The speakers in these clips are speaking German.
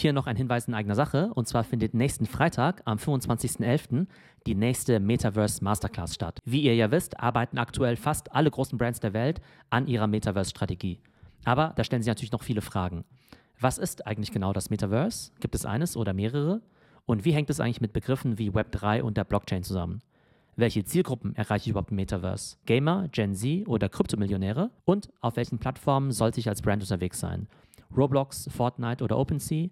Hier noch ein Hinweis in eigener Sache, und zwar findet nächsten Freitag am 25.11. die nächste Metaverse Masterclass statt. Wie ihr ja wisst, arbeiten aktuell fast alle großen Brands der Welt an ihrer Metaverse-Strategie. Aber da stellen sich natürlich noch viele Fragen. Was ist eigentlich genau das Metaverse? Gibt es eines oder mehrere? Und wie hängt es eigentlich mit Begriffen wie Web 3 und der Blockchain zusammen? Welche Zielgruppen erreiche ich überhaupt im Metaverse? Gamer, Gen Z oder Kryptomillionäre? Und auf welchen Plattformen sollte ich als Brand unterwegs sein? Roblox, Fortnite oder OpenSea?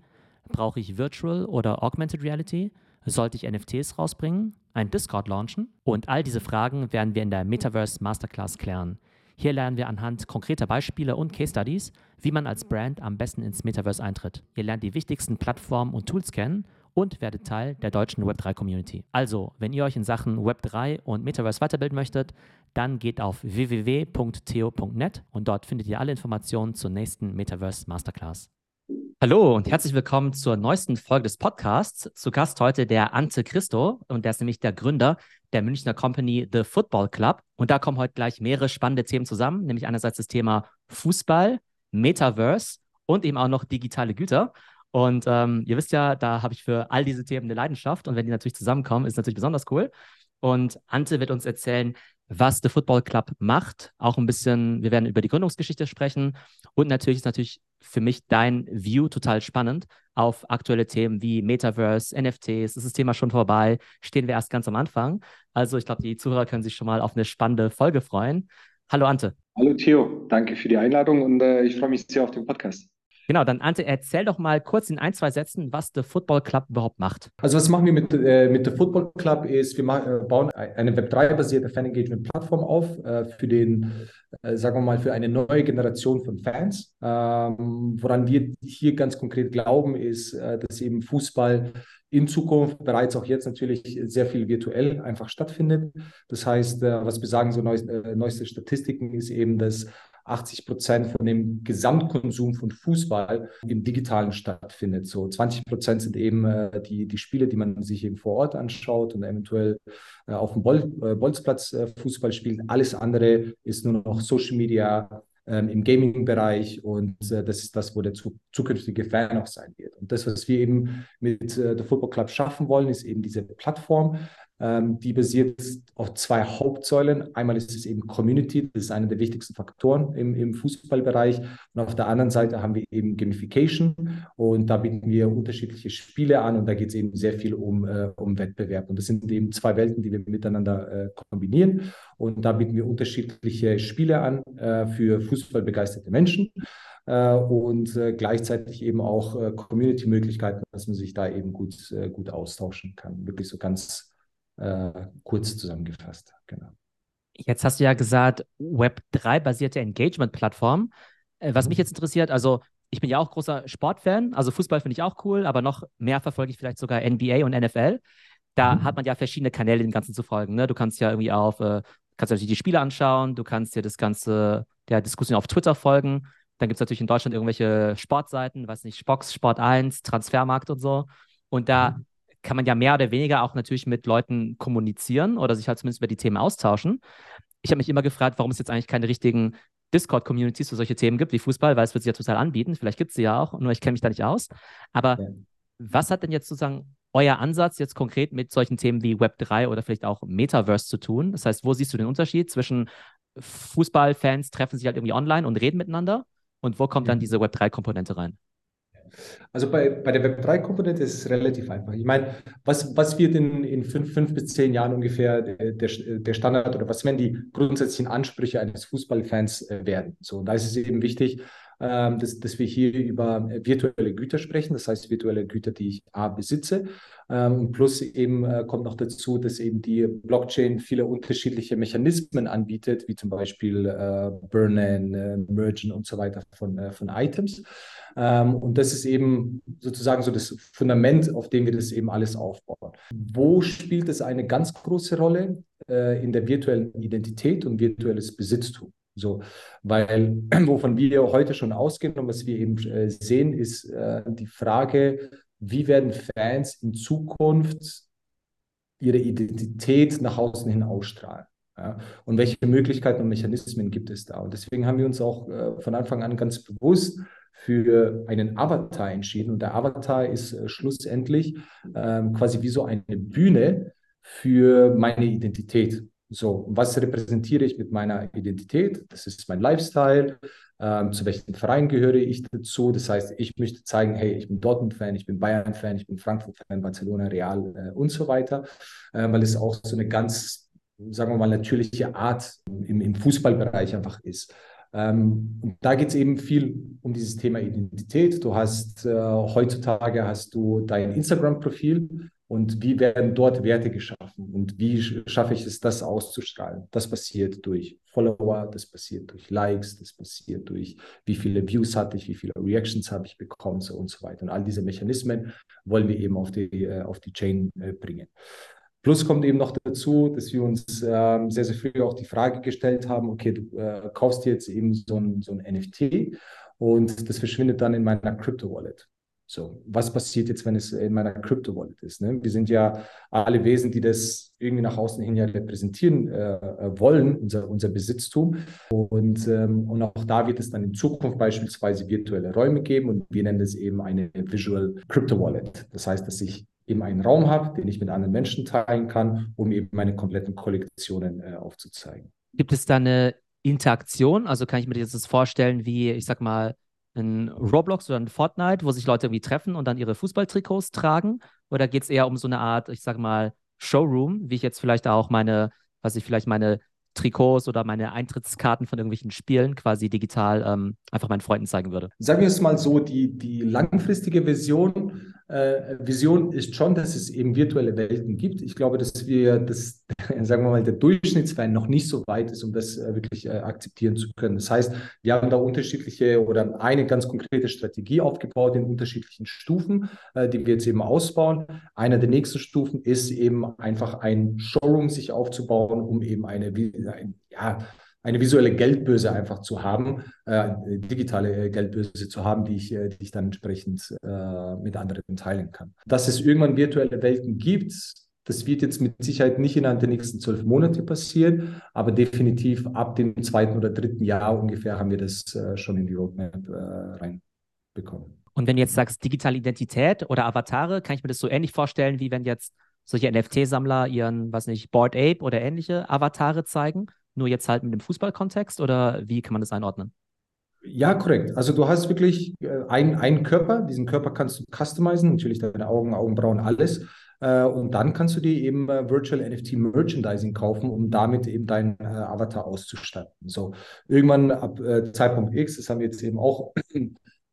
Brauche ich Virtual oder Augmented Reality? Sollte ich NFTs rausbringen? Ein Discord launchen? Und all diese Fragen werden wir in der Metaverse Masterclass klären. Hier lernen wir anhand konkreter Beispiele und Case Studies, wie man als Brand am besten ins Metaverse eintritt. Ihr lernt die wichtigsten Plattformen und Tools kennen und werdet Teil der deutschen Web3-Community. Also, wenn ihr euch in Sachen Web3 und Metaverse weiterbilden möchtet, dann geht auf www.theo.net und dort findet ihr alle Informationen zur nächsten Metaverse Masterclass. Hallo und herzlich willkommen zur neuesten Folge des Podcasts. Zu Gast heute der Ante Christo, und der ist nämlich der Gründer der Münchner Company The Football Club. Und da kommen heute gleich mehrere spannende Themen zusammen, nämlich einerseits das Thema Fußball, Metaverse und eben auch noch digitale Güter. Und ihr wisst ja, da habe ich für all diese Themen eine Leidenschaft, und wenn die natürlich zusammenkommen, ist natürlich besonders cool. Und Ante wird uns erzählen, was The Football Club macht, auch ein bisschen, wir werden über die Gründungsgeschichte sprechen, und natürlich ist für mich dein View total spannend auf aktuelle Themen wie Metaverse, NFTs, ist das Thema schon vorbei, stehen wir erst ganz am Anfang. Also ich glaube, die Zuhörer können sich schon mal auf eine spannende Folge freuen. Hallo Ante. Hallo Theo, danke für die Einladung, und ich freue mich sehr auf den Podcast. Genau, dann Ante, erzähl doch mal kurz in ein, zwei Sätzen, was The Football Club überhaupt macht. Also was machen wir mit The Football Club ist, wir bauen eine Web3-basierte Fan-Engagement-Plattform auf für eine neue Generation von Fans. Woran wir hier ganz konkret glauben, ist, dass eben Fußball in Zukunft, bereits auch jetzt natürlich, sehr viel virtuell einfach stattfindet. Das heißt, was wir sagen, so neueste Statistiken ist eben, dass 80% von dem Gesamtkonsum von Fußball im Digitalen stattfindet. So 20% sind eben die Spiele, die man sich eben vor Ort anschaut und eventuell auf dem Bolzplatz Fußball spielt. Alles andere ist nur noch Social Media im Gaming-Bereich, und das ist das, wo der zukünftige Fan auch sein wird. Und das, was wir eben mit The Football Club schaffen wollen, ist eben diese Plattform, die basiert auf zwei Hauptsäulen. Einmal ist es eben Community, das ist einer der wichtigsten Faktoren im Fußballbereich. Und auf der anderen Seite haben wir eben Gamification, und da bieten wir unterschiedliche Spiele an, und da geht es eben sehr viel um Wettbewerb. Und das sind eben zwei Welten, die wir miteinander kombinieren. Und da bieten wir unterschiedliche Spiele an für fußballbegeisterte Menschen. Und gleichzeitig eben auch Community-Möglichkeiten, dass man sich da eben gut austauschen kann. Wirklich so ganz kurz zusammengefasst, genau. Jetzt hast du ja gesagt, Web3-basierte Engagement-Plattform. Was mich jetzt interessiert, also ich bin ja auch großer Sportfan, also Fußball finde ich auch cool, aber noch mehr verfolge ich vielleicht sogar NBA und NFL. Da hat man ja verschiedene Kanäle, dem Ganzen zu folgen. Ne? Du kannst ja irgendwie kannst natürlich die Spiele anschauen, du kannst dir das Ganze, der Diskussion auf Twitter folgen. Dann gibt es natürlich in Deutschland irgendwelche Sportseiten, weiß nicht, Spox, Sport 1, Transfermarkt und so. Und da kann man ja mehr oder weniger auch natürlich mit Leuten kommunizieren oder sich halt zumindest über die Themen austauschen. Ich habe mich immer gefragt, warum es jetzt eigentlich keine richtigen Discord-Communities für solche Themen gibt wie Fußball, weil es wird sich ja total anbieten. Vielleicht gibt es sie ja auch, nur ich kenne mich da nicht aus. Aber was hat denn jetzt sozusagen euer Ansatz jetzt konkret mit solchen Themen wie Web3 oder vielleicht auch Metaverse zu tun? Das heißt, wo siehst du den Unterschied zwischen Fußballfans treffen sich halt irgendwie online und reden miteinander, und wo kommt dann diese Web3-Komponente rein? Also bei der Web3-Komponente ist es relativ einfach. Ich meine, was wird in 5 bis 10 Jahren ungefähr der Standard, oder was werden die grundsätzlichen Ansprüche eines Fußballfans werden? So, und da ist es eben wichtig, dass wir hier über virtuelle Güter sprechen, das heißt virtuelle Güter, die ich besitze. Plus eben kommt noch dazu, dass eben die Blockchain viele unterschiedliche Mechanismen anbietet, wie zum Beispiel Burnen, Mergen und so weiter von Items. Und das ist eben sozusagen so das Fundament, auf dem wir das eben alles aufbauen. Wo spielt es eine ganz große Rolle? In der virtuellen Identität und virtuelles Besitztum. So, weil wovon wir heute schon ausgehen und was wir eben sehen, ist die Frage, wie werden Fans in Zukunft ihre Identität nach außen hin ausstrahlen? Ja? Und welche Möglichkeiten und Mechanismen gibt es da? Und deswegen haben wir uns auch von Anfang an ganz bewusst für einen Avatar entschieden. Und der Avatar ist schlussendlich quasi wie so eine Bühne für meine Identität. So, was repräsentiere ich mit meiner Identität? Das ist mein Lifestyle. Zu welchem Verein gehöre ich dazu? Das heißt, ich möchte zeigen, hey, ich bin Dortmund-Fan, ich bin Bayern-Fan, ich bin Frankfurt-Fan, Barcelona, Real und so weiter, weil es auch so eine ganz, sagen wir mal, natürliche Art im Fußballbereich einfach ist. Und da geht es eben viel um dieses Thema Identität. Du hast heutzutage hast du dein Instagram-Profil und wie werden dort Werte geschaffen und wie schaffe ich es, das auszustrahlen. Das passiert durch Follower, das passiert durch Likes, das passiert durch wie viele Views hatte ich, wie viele Reactions habe ich bekommen so und so weiter. Und all diese Mechanismen wollen wir eben auf die Chain bringen. Plus kommt eben noch dazu, dass wir uns sehr, sehr früh auch die Frage gestellt haben, okay, du kaufst dir jetzt eben so ein NFT und das verschwindet dann in meiner Crypto-Wallet. So, was passiert jetzt, wenn es in meiner Crypto-Wallet ist? Ne? Wir sind ja alle Wesen, die das irgendwie nach außen hin ja repräsentieren wollen, unser Besitztum. Und auch da wird es dann in Zukunft beispielsweise virtuelle Räume geben und wir nennen es eben eine Visual Crypto-Wallet. Das heißt, dass ich eben einen Raum habe, den ich mit anderen Menschen teilen kann, um eben meine kompletten Kollektionen aufzuzeigen. Gibt es da eine Interaktion? Also kann ich mir das vorstellen wie, ich sag mal, ein Roblox oder ein Fortnite, wo sich Leute irgendwie treffen und dann ihre Fußballtrikots tragen? Oder geht es eher um so eine Art, ich sag mal, Showroom, wie ich jetzt vielleicht auch meine Trikots oder meine Eintrittskarten von irgendwelchen Spielen quasi digital einfach meinen Freunden zeigen würde? Sagen wir es mal so, die langfristige Vision ist schon, dass es eben virtuelle Welten gibt. Ich glaube, dass der Durchschnittsfan noch nicht so weit ist, um das wirklich akzeptieren zu können. Das heißt, wir haben da unterschiedliche oder eine ganz konkrete Strategie aufgebaut in unterschiedlichen Stufen, die wir jetzt eben ausbauen. Einer der nächsten Stufen ist eben einfach ein Showroom sich aufzubauen, um eben eine visuelle Geldbörse einfach zu haben, digitale Geldbörse zu haben, die ich dann entsprechend mit anderen teilen kann. Dass es irgendwann virtuelle Welten gibt, das wird jetzt mit Sicherheit nicht innerhalb der nächsten 12 Monate passieren, aber definitiv ab dem 2. oder 3. Jahr ungefähr haben wir das schon in die Roadmap reinbekommen. Und wenn du jetzt sagst, digitale Identität oder Avatare, kann ich mir das so ähnlich vorstellen, wie wenn jetzt solche NFT-Sammler ihren, Bored Ape oder ähnliche Avatare zeigen? Nur jetzt halt mit dem Fußballkontext oder wie kann man das einordnen? Ja, korrekt. Also du hast wirklich einen Körper, diesen Körper kannst du customizen, natürlich deine Augen, Augenbrauen, alles. Und dann kannst du dir eben Virtual NFT Merchandising kaufen, um damit eben deinen Avatar auszustatten. So, irgendwann ab Zeitpunkt X, das haben wir jetzt eben auch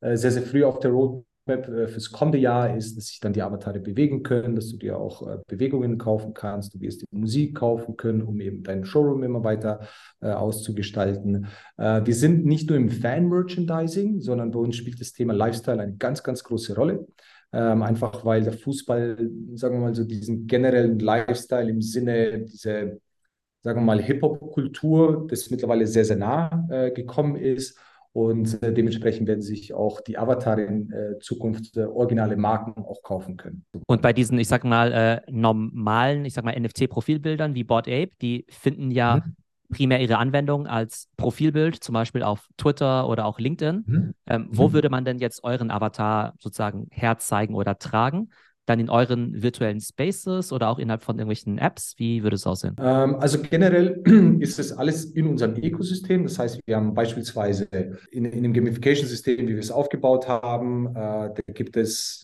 sehr, sehr früh auf der Roadmap fürs kommende Jahr ist, dass sich dann die Avatare bewegen können, dass du dir auch Bewegungen kaufen kannst, du wirst dir Musik kaufen können, um eben deinen Showroom immer weiter auszugestalten. Wir sind nicht nur im Fan-Merchandising, sondern bei uns spielt das Thema Lifestyle eine ganz, ganz große Rolle. Einfach weil der Fußball, sagen wir mal so, diesen generellen Lifestyle im Sinne dieser, sagen wir mal, Hip-Hop-Kultur, das mittlerweile sehr, sehr nah gekommen ist. Und dementsprechend werden sich auch die Avatare in Zukunft originale Marken auch kaufen können. Und bei diesen, normalen, NFT-Profilbildern wie Bored Ape, die finden ja primär ihre Anwendung als Profilbild, zum Beispiel auf Twitter oder auch LinkedIn. Wo würde man denn jetzt euren Avatar sozusagen herzeigen oder tragen? Dann in euren virtuellen Spaces oder auch innerhalb von irgendwelchen Apps? Wie würde es aussehen? Also generell ist das alles in unserem Ökosystem. Das heißt, wir haben beispielsweise in dem Gamification-System, wie wir es aufgebaut haben, da kannst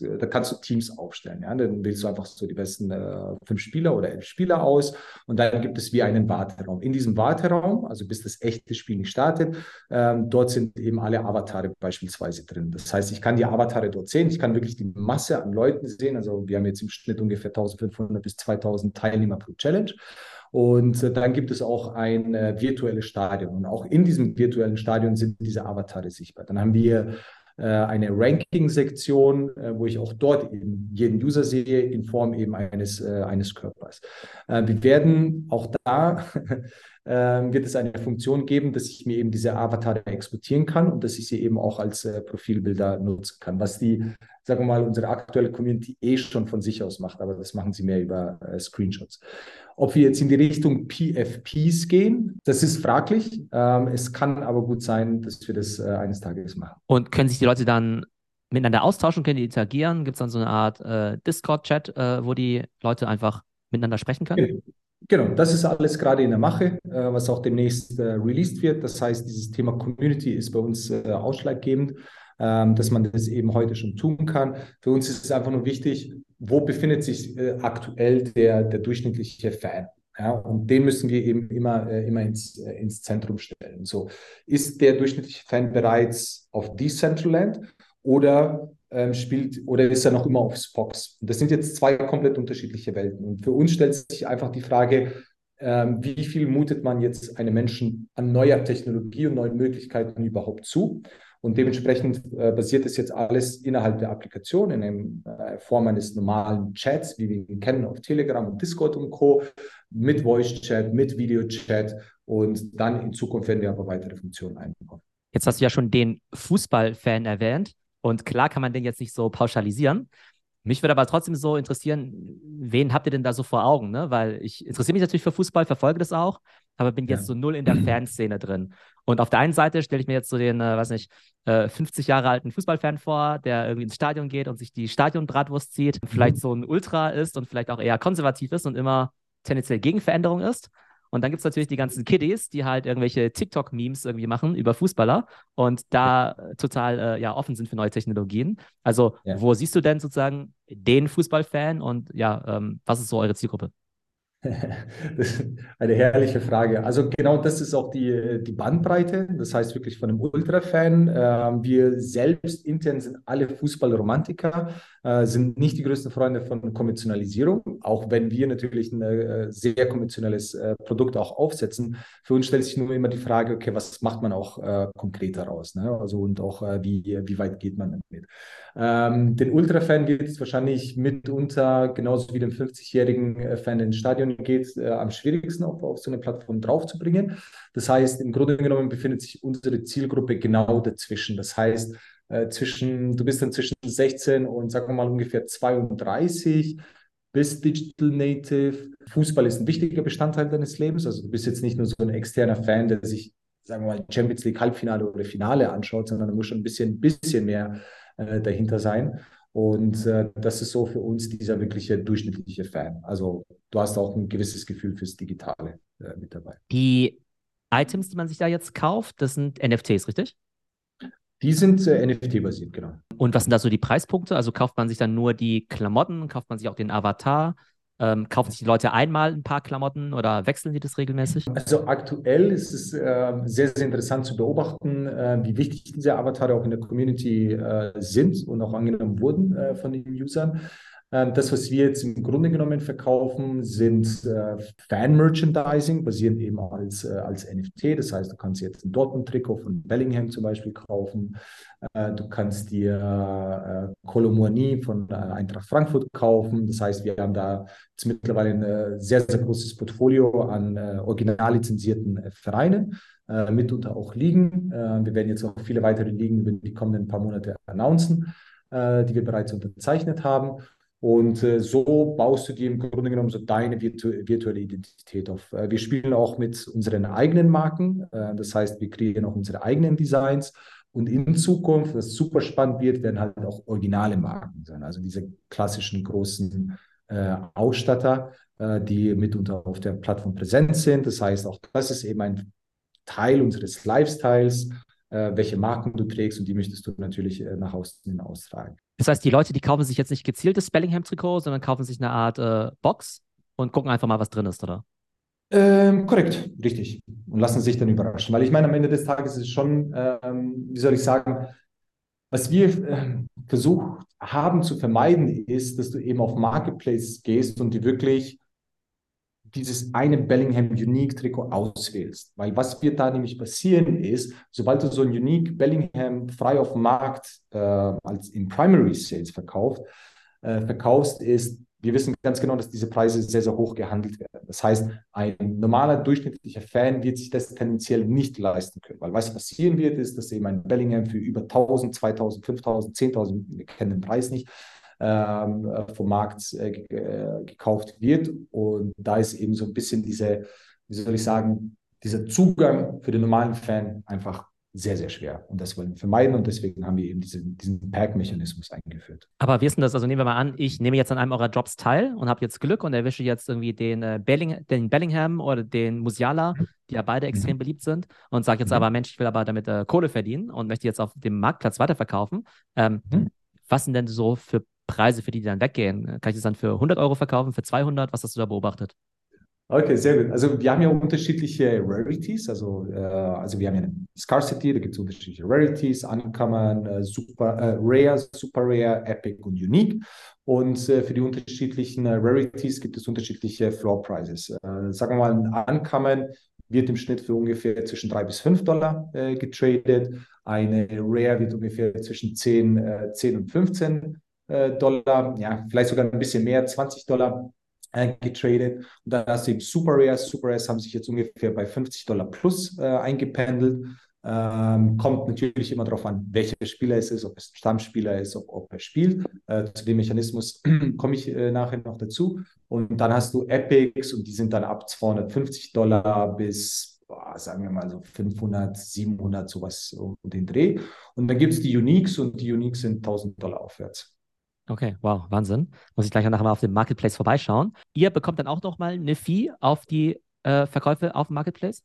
du Teams aufstellen. Ja? Dann wählst du einfach so die besten 5 Spieler oder 11 Spieler aus und dann gibt es wie einen Warteraum. In diesem Warteraum, also bis das echte Spiel nicht startet, dort sind eben alle Avatare beispielsweise drin. Das heißt, ich kann die Avatare dort sehen, ich kann wirklich die Masse an Leuten sehen, also wir haben jetzt im Schnitt ungefähr 1500 bis 2000 Teilnehmer pro Challenge. Und dann gibt es auch ein virtuelles Stadion. Und auch in diesem virtuellen Stadion sind diese Avatare sichtbar. Dann haben wir eine Ranking-Sektion, wo ich auch dort eben jeden User sehe, in Form eben eines Körpers. Wir werden auch da wird es eine Funktion geben, dass ich mir eben diese Avatare exportieren kann und dass ich sie eben auch als Profilbilder nutzen kann, was die, sagen wir mal, unsere aktuelle Community eh schon von sich aus macht, aber das machen sie mehr über Screenshots. Ob wir jetzt in die Richtung PFPs gehen, das ist fraglich. Es kann aber gut sein, dass wir das eines Tages machen. Und können sich die Leute dann miteinander austauschen, können die interagieren? Gibt es dann so eine Art Discord-Chat, wo die Leute einfach miteinander sprechen können? Okay. Genau, das ist alles gerade in der Mache, was auch demnächst released wird. Das heißt, dieses Thema Community ist bei uns ausschlaggebend, dass man das eben heute schon tun kann. Für uns ist es einfach nur wichtig, wo befindet sich aktuell der durchschnittliche Fan? Ja, und den müssen wir eben immer ins Zentrum stellen. So, ist der durchschnittliche Fan bereits auf Decentraland oder spielt oder ist er noch immer auf Sandbox? Das sind jetzt zwei komplett unterschiedliche Welten. Und für uns stellt sich einfach die Frage, wie viel mutet man jetzt einem Menschen an neuer Technologie und neuen Möglichkeiten überhaupt zu? Und dementsprechend basiert es jetzt alles innerhalb der Applikation in der Form eines normalen Chats, wie wir ihn kennen auf Telegram und Discord und Co., mit Voice-Chat, mit Video-Chat und dann in Zukunft werden wir aber weitere Funktionen einbauen. Jetzt hast du ja schon den Fußballfan erwähnt. Und klar kann man den jetzt nicht so pauschalisieren. Mich würde aber trotzdem so interessieren, wen habt ihr denn da so vor Augen? Ne? Weil ich interessiere mich natürlich für Fußball, verfolge das auch, aber bin jetzt so null in der Fanszene drin. Und auf der einen Seite stelle ich mir jetzt so den, 50 Jahre alten Fußballfan vor, der irgendwie ins Stadion geht und sich die Stadionbratwurst zieht, vielleicht so ein Ultra ist und vielleicht auch eher konservativ ist und immer tendenziell gegen Veränderung ist. Und dann gibt es natürlich die ganzen Kiddies, die halt irgendwelche TikTok-Memes irgendwie machen über Fußballer und da total offen sind für neue Technologien. Also Wo siehst du denn sozusagen den Fußballfan und was ist so eure Zielgruppe? Das ist eine herrliche Frage. Also genau das ist auch die Bandbreite, das heißt wirklich von einem Ultra-Fan. Wir selbst intern sind alle Fußballromantiker, sind nicht die größten Freunde von Konventionalisierung, auch wenn wir natürlich ein sehr konventionelles Produkt auch aufsetzen. Für uns stellt sich nur immer die Frage, okay, was macht man auch konkret daraus? Ne? Also und auch wie weit geht man damit? Den Ultra-Fan geht es wahrscheinlich mitunter genauso wie dem 50-jährigen Fan ins Stadion geht, am schwierigsten auf so eine Plattform draufzubringen. Das heißt, im Grunde genommen befindet sich unsere Zielgruppe genau dazwischen. Das heißt, du bist dann zwischen 16 und sagen wir mal ungefähr 32, bist Digital Native. Fußball ist ein wichtiger Bestandteil deines Lebens. Also du bist jetzt nicht nur so ein externer Fan, der sich, sagen wir mal, Champions League Halbfinale oder Finale anschaut, sondern da muss schon ein bisschen mehr dahinter sein. Und das ist so für uns dieser wirkliche durchschnittliche Fan. Also du hast auch ein gewisses Gefühl fürs Digitale mit dabei. Die Items, die man sich da jetzt kauft, das sind NFTs, richtig? Die sind NFT-basiert, genau. Und was sind da so die Preispunkte? Also kauft man sich dann nur die Klamotten, kauft man sich auch den Avatar? Kaufen sich die Leute einmal ein paar Klamotten oder wechseln die das regelmäßig? Also aktuell ist es sehr, sehr interessant zu beobachten, wie wichtig diese Avatare auch in der Community sind und auch angenommen wurden von den Usern. Das, was wir jetzt im Grunde genommen verkaufen, sind Fan-Merchandising, basierend eben als NFT. Das heißt, du kannst jetzt ein Dortmund-Trikot von Bellingham zum Beispiel kaufen. Du kannst dir Kolomoani von Eintracht Frankfurt kaufen. Das heißt, wir haben da jetzt mittlerweile ein sehr, sehr großes Portfolio an original lizenzierten Vereinen. Mitunter auch Ligen. Wir werden jetzt auch viele weitere Ligen über die kommenden paar Monate announcen, die wir bereits unterzeichnet haben. Und so baust du dir im Grunde genommen so deine virtuelle Identität auf. Wir spielen auch mit unseren eigenen Marken. Das heißt, wir kreieren auch unsere eigenen Designs. Und in Zukunft, was super spannend wird, werden halt auch originale Marken sein. Also diese klassischen großen Ausstatter, die mitunter auf der Plattform präsent sind. Das heißt, auch das ist eben ein Teil unseres Lifestyles, welche Marken du trägst und die möchtest du natürlich nach außen hin austragen. Das heißt, die Leute, die kaufen sich jetzt nicht gezielt das Bellingham-Trikot, sondern kaufen sich eine Art Box und gucken einfach mal, was drin ist, oder? Korrekt, richtig. Und lassen sich dann überraschen. Weil ich meine, am Ende des Tages ist es schon, was wir versucht haben zu vermeiden, ist, dass du eben auf Marketplace gehst und die wirklich dieses eine Bellingham-Unique-Trikot auswählst. Weil was wird da nämlich passieren ist, sobald du so ein Unique Bellingham frei auf dem Markt als in Primary Sales verkaufst, ist wir wissen ganz genau, dass diese Preise sehr, sehr hoch gehandelt werden. Das heißt, ein normaler, durchschnittlicher Fan wird sich das tendenziell nicht leisten können. Weil was passieren wird, ist, dass eben ein Bellingham für über 1.000, 2.000, 5.000, 10.000, wir kennen den Preis nicht, vom Markt gekauft wird. Und da ist eben so ein bisschen diese, wie soll ich sagen, dieser Zugang für den normalen Fan einfach sehr, sehr schwer. Und das wollen wir vermeiden und deswegen haben wir eben diesen Pack-Mechanismus eingeführt. Aber wie ist denn das? Also nehmen wir mal an, ich nehme jetzt an einem eurer Jobs teil und habe jetzt Glück und erwische jetzt irgendwie den Bellingham oder den Musiala, die ja beide extrem beliebt sind, und sage jetzt aber, Mensch, ich will aber damit Kohle verdienen und möchte jetzt auf dem Marktplatz weiterverkaufen. Was sind denn so für Preise, für die dann weggehen? Kann ich das dann für 100 € verkaufen, für 200? Was hast du da beobachtet? Okay, sehr gut. Also wir haben ja unterschiedliche Rarities, also wir haben ja eine Scarcity, da gibt es unterschiedliche Rarities, Uncommon, Rare, Super Rare, Epic und Unique. Und für die unterschiedlichen Rarities gibt es unterschiedliche Floor Prices. Sagen wir mal, ein Uncommon wird im Schnitt für ungefähr zwischen $3 bis $5 getradet. Eine Rare wird ungefähr zwischen 10 und $15, ja, vielleicht sogar ein bisschen mehr, $20 getradet. Und dann hast du eben Super Rares. Super Rares haben sich jetzt ungefähr bei $50 plus eingependelt. Kommt natürlich immer darauf an, welcher Spieler es ist, ob es ein Stammspieler ist, ob er spielt. Zu dem Mechanismus komme ich nachher noch dazu. Und dann hast du Epics und die sind dann ab $250 bis, sagen wir mal so 500, 700, sowas um den Dreh. Und dann gibt es die Uniques und die Uniques sind $1.000 aufwärts. Okay, wow, Wahnsinn. Muss ich gleich nachher mal auf dem Marketplace vorbeischauen. Ihr bekommt dann auch nochmal eine Fee auf die Verkäufe auf dem Marketplace?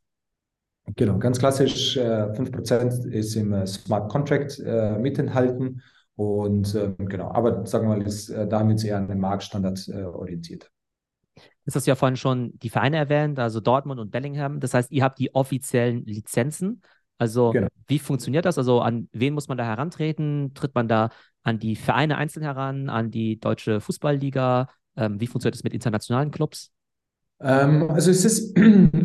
Genau, ganz klassisch, 5% ist im Smart Contract mit enthalten und genau, aber sagen wir mal, da haben wir uns eher an den Marktstandard orientiert. Das hast du ja vorhin schon die Vereine erwähnt, also Dortmund und Bellingham, das heißt, ihr habt die offiziellen Lizenzen, also genau. Wie funktioniert das? Also an wen muss man da herantreten? Tritt man da an die Vereine einzeln heran, an die deutsche Fußballliga? Wie funktioniert das mit internationalen Clubs? Also es ist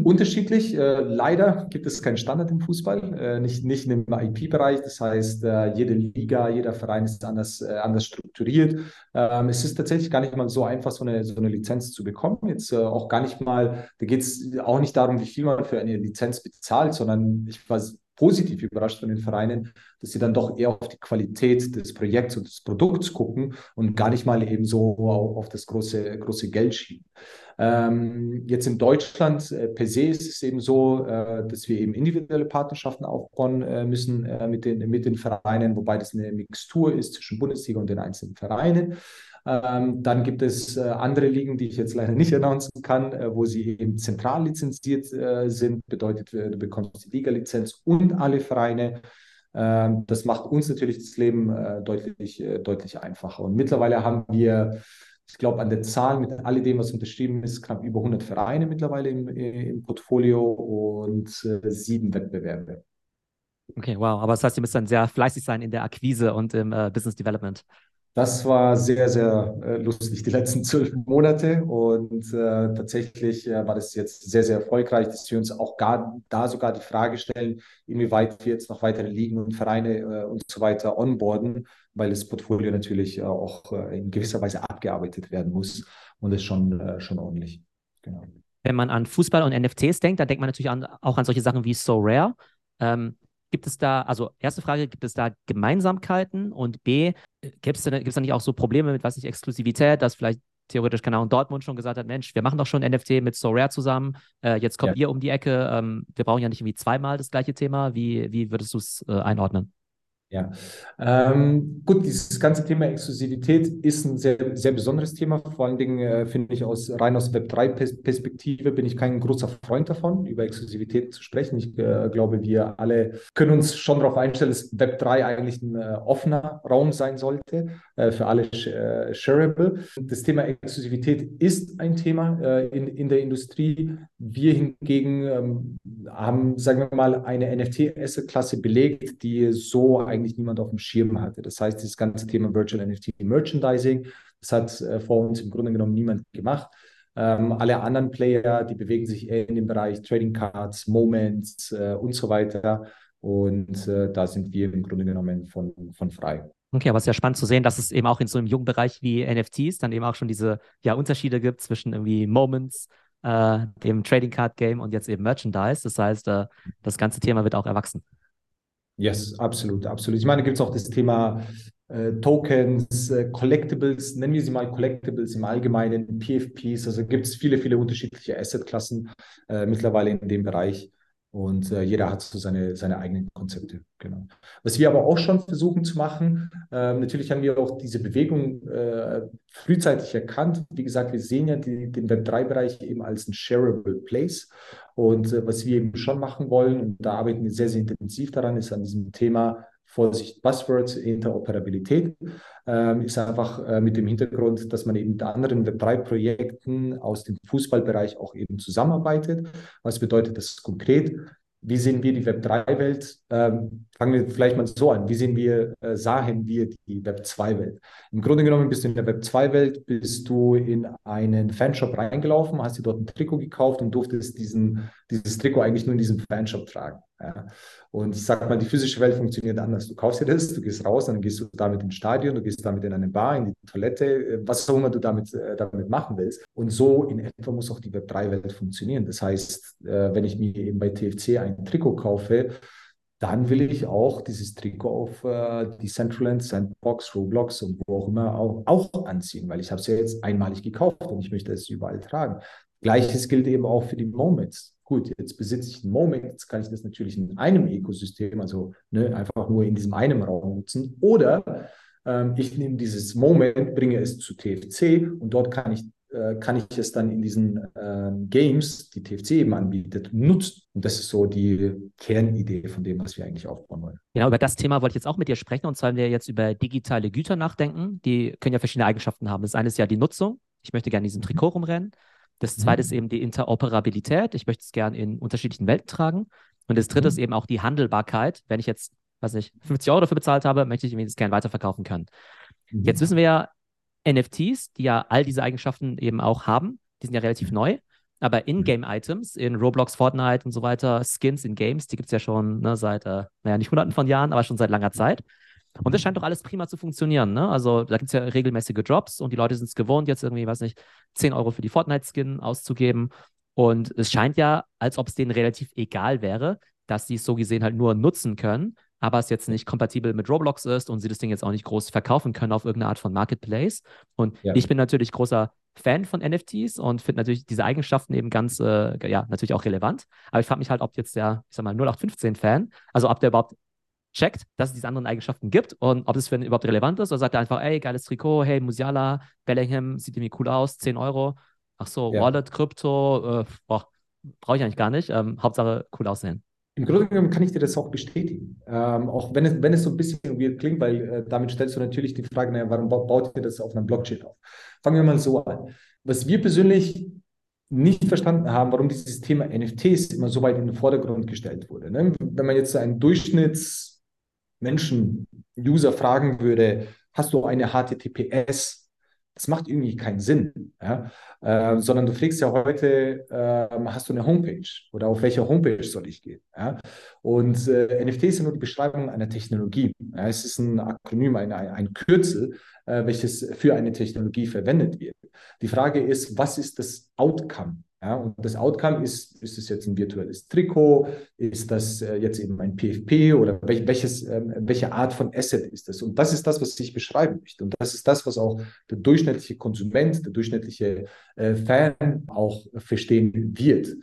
unterschiedlich. Leider gibt es keinen Standard im Fußball, nicht im IP-Bereich. Das heißt, jede Liga, jeder Verein ist anders strukturiert. Es ist tatsächlich gar nicht mal so einfach, so eine Lizenz zu bekommen. Jetzt auch gar nicht mal, da geht es auch nicht darum, wie viel man für eine Lizenz bezahlt, sondern ich weiß, positiv überrascht von den Vereinen, dass sie dann doch eher auf die Qualität des Projekts und des Produkts gucken und gar nicht mal eben so auf das große Geld schieben. Jetzt in Deutschland per se ist es eben so, dass wir eben individuelle Partnerschaften aufbauen müssen mit den Vereinen, wobei das eine Mixtur ist zwischen Bundesliga und den einzelnen Vereinen. Dann gibt es andere Ligen, die ich jetzt leider nicht announcen kann, wo sie eben zentral lizenziert sind. Bedeutet, du bekommst die Liga-Lizenz und alle Vereine. Das macht uns natürlich das Leben deutlich einfacher. Und mittlerweile haben wir, ich glaube, an der Zahl mit all dem, was unterschrieben ist, knapp über 100 Vereine mittlerweile im Portfolio und 7 Wettbewerbe. Okay, wow. Aber das heißt, ihr müsst dann sehr fleißig sein in der Akquise und im Business Development. Das war sehr, sehr lustig, die letzten 12 Monate und tatsächlich war das jetzt sehr, sehr erfolgreich, dass wir uns auch sogar die Frage stellen, inwieweit wir jetzt noch weitere Ligen und Vereine und so weiter onboarden, weil das Portfolio natürlich auch in gewisser Weise abgearbeitet werden muss und das ist schon ordentlich. Genau. Wenn man an Fußball und NFTs denkt, dann denkt man natürlich auch an solche Sachen wie So Rare. Gibt es da, also erste Frage, gibt es da Gemeinsamkeiten? Und B, gibt's da nicht auch so Probleme mit, weiß nicht, Exklusivität, dass vielleicht theoretisch, keine Ahnung, Dortmund schon gesagt hat, Mensch, wir machen doch schon NFT mit So Rare zusammen, jetzt kommt ihr um die Ecke, wir brauchen ja nicht irgendwie zweimal das gleiche Thema. Wie würdest du es einordnen? Ja, gut, dieses ganze Thema Exklusivität ist ein sehr, sehr besonderes Thema. Vor allen Dingen finde ich rein aus Web3-Perspektive bin ich kein großer Freund davon, über Exklusivität zu sprechen. Ich glaube, wir alle können uns schon darauf einstellen, dass Web3 eigentlich ein offener Raum sein sollte, für alle shareable. Das Thema Exklusivität ist ein Thema in der Industrie. Wir hingegen haben, sagen wir mal, eine NFT-Asset-Klasse belegt, die so eigentlich niemand auf dem Schirm hatte. Das heißt, dieses ganze Thema Virtual NFT Merchandising, das hat vor uns im Grunde genommen niemand gemacht. Alle anderen Player, die bewegen sich eher in dem Bereich Trading Cards, Moments und so weiter. Und da sind wir im Grunde genommen von frei. Okay, aber es ist ja spannend zu sehen, dass es eben auch in so einem jungen Bereich wie NFTs dann eben auch schon diese Unterschiede gibt zwischen irgendwie Moments, dem Trading Card Game und jetzt eben Merchandise. Das heißt, das ganze Thema wird auch erwachsen. Yes, absolut, absolut. Ich meine, gibt es auch das Thema Tokens, Collectibles, nennen wir sie mal Collectibles im Allgemeinen, PFPs. Also gibt es viele, viele unterschiedliche Assetklassen mittlerweile in dem Bereich. Und jeder hat so seine eigenen Konzepte, genau. Was wir aber auch schon versuchen zu machen, natürlich haben wir auch diese Bewegung frühzeitig erkannt. Wie gesagt, wir sehen ja den Web3-Bereich eben als ein shareable place. Und was wir eben schon machen wollen, und da arbeiten wir sehr, sehr intensiv daran, ist an diesem Thema, Vorsicht, Buzzwords, Interoperabilität, ist einfach mit dem Hintergrund, dass man eben mit anderen Web3-Projekten aus dem Fußballbereich auch eben zusammenarbeitet. Was bedeutet das konkret? Wie sehen wir die Web3-Welt? Fangen wir vielleicht mal so an. Wie sahen wir die Web2-Welt? Im Grunde genommen bist du in der Web2-Welt, bist du in einen Fanshop reingelaufen, hast dir dort ein Trikot gekauft und durftest dieses Trikot eigentlich nur in diesem Fanshop tragen. Ja. Und ich sag mal, die physische Welt funktioniert anders. Du kaufst dir das, du gehst raus, dann gehst du damit ins Stadion, du gehst damit in eine Bar, in die Toilette, was auch immer du damit machen willst. Und so in etwa muss auch die Web3-Welt funktionieren. Das heißt, wenn ich mir eben bei TFC ein Trikot kaufe, dann will ich auch dieses Trikot auf Decentraland, Sandbox, Roblox und wo auch immer auch anziehen, weil ich habe es ja jetzt einmalig gekauft und ich möchte es überall tragen. Gleiches gilt eben auch für die Moments. Gut, jetzt besitze ich einen Moment, jetzt kann ich das natürlich in einem Ökosystem, also einfach nur in diesem einen Raum nutzen. Oder ich nehme dieses Moment, bringe es zu TFC und dort kann ich es dann in diesen Games, die TFC eben anbietet, nutzen. Und das ist so die Kernidee von dem, was wir eigentlich aufbauen wollen. Genau, über das Thema wollte ich jetzt auch mit dir sprechen. Und zwar, wenn wir jetzt über digitale Güter nachdenken, die können ja verschiedene Eigenschaften haben. Das eine ist ja die Nutzung. Ich möchte gerne in diesem Trikot rumrennen. Das zweite ist eben die Interoperabilität. Ich möchte es gerne in unterschiedlichen Welten tragen. Und das dritte ist eben auch die Handelbarkeit. Wenn ich jetzt, weiß nicht, 50 € dafür bezahlt habe, möchte ich mir das gerne weiterverkaufen können. Jetzt wissen wir ja, NFTs, die ja all diese Eigenschaften eben auch haben, die sind ja relativ neu. Aber In-Game-Items in Roblox, Fortnite und so weiter, Skins in Games, die gibt es ja schon seit, nicht hunderten von Jahren, aber schon seit langer Zeit. Und das scheint doch alles prima zu funktionieren, ne? Also da gibt es ja regelmäßige Drops und die Leute sind es gewohnt, jetzt irgendwie, 10 € für die Fortnite-Skin auszugeben. Und es scheint ja, als ob es denen relativ egal wäre, dass sie es so gesehen halt nur nutzen können, aber es jetzt nicht kompatibel mit Roblox ist und sie das Ding jetzt auch nicht groß verkaufen können auf irgendeine Art von Marketplace. Und ich bin natürlich großer Fan von NFTs und finde natürlich diese Eigenschaften eben ganz, natürlich auch relevant. Aber ich frage mich halt, ob jetzt der, 0815-Fan, also ob der überhaupt checkt, dass es diese anderen Eigenschaften gibt und ob es für ihn überhaupt relevant ist, oder sagt er einfach, ey, geiles Trikot, hey, Musiala, Bellingham, sieht irgendwie cool aus, 10 €, ach so, Wallet, Krypto, brauche ich eigentlich gar nicht, Hauptsache cool aussehen. Im Grunde genommen kann ich dir das auch bestätigen, auch wenn es so ein bisschen weird klingt, weil damit stellst du natürlich die Frage, naja, warum baut ihr das auf einer Blockchain auf? Fangen wir mal so an. Was wir persönlich nicht verstanden haben, warum dieses Thema NFTs immer so weit in den Vordergrund gestellt wurde, ne? Wenn man jetzt einen Durchschnittsmenschen, User fragen würde, hast du eine HTTPS? Das macht irgendwie keinen Sinn, ja? Sondern du fragst ja heute, hast du eine Homepage oder auf welcher Homepage soll ich gehen? Ja? Und NFTs sind nur die Beschreibung einer Technologie. Ja? Es ist ein Akronym, ein Kürzel, welches für eine Technologie verwendet wird. Die Frage ist, was ist das Outcome? Ja, und das Outcome ist es jetzt ein virtuelles Trikot, ist das jetzt eben ein PFP oder welche Art von Asset ist das? Und das ist das, was ich beschreiben möchte. Und das ist das, was auch der durchschnittliche Konsument, der durchschnittliche Fan auch verstehen wird.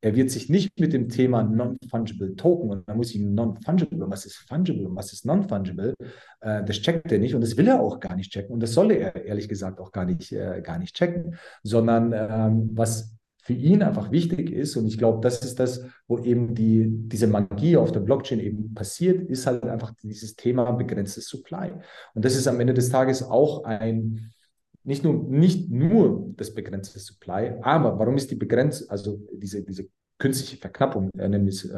Er wird sich nicht mit dem Thema Non-Fungible Token, und da muss ich Non-Fungible, was ist Fungible und was ist Non-Fungible, das checkt er nicht und das will er auch gar nicht checken und das soll er ehrlich gesagt auch gar nicht checken, sondern was für ihn einfach wichtig ist, und ich glaube, das ist das, wo eben diese Magie auf der Blockchain eben passiert, ist halt einfach dieses Thema begrenztes Supply. Und das ist am Ende des Tages auch nicht nur das begrenzte Supply, aber warum ist die begrenzt, also diese künstliche Verknappung, nennen wir es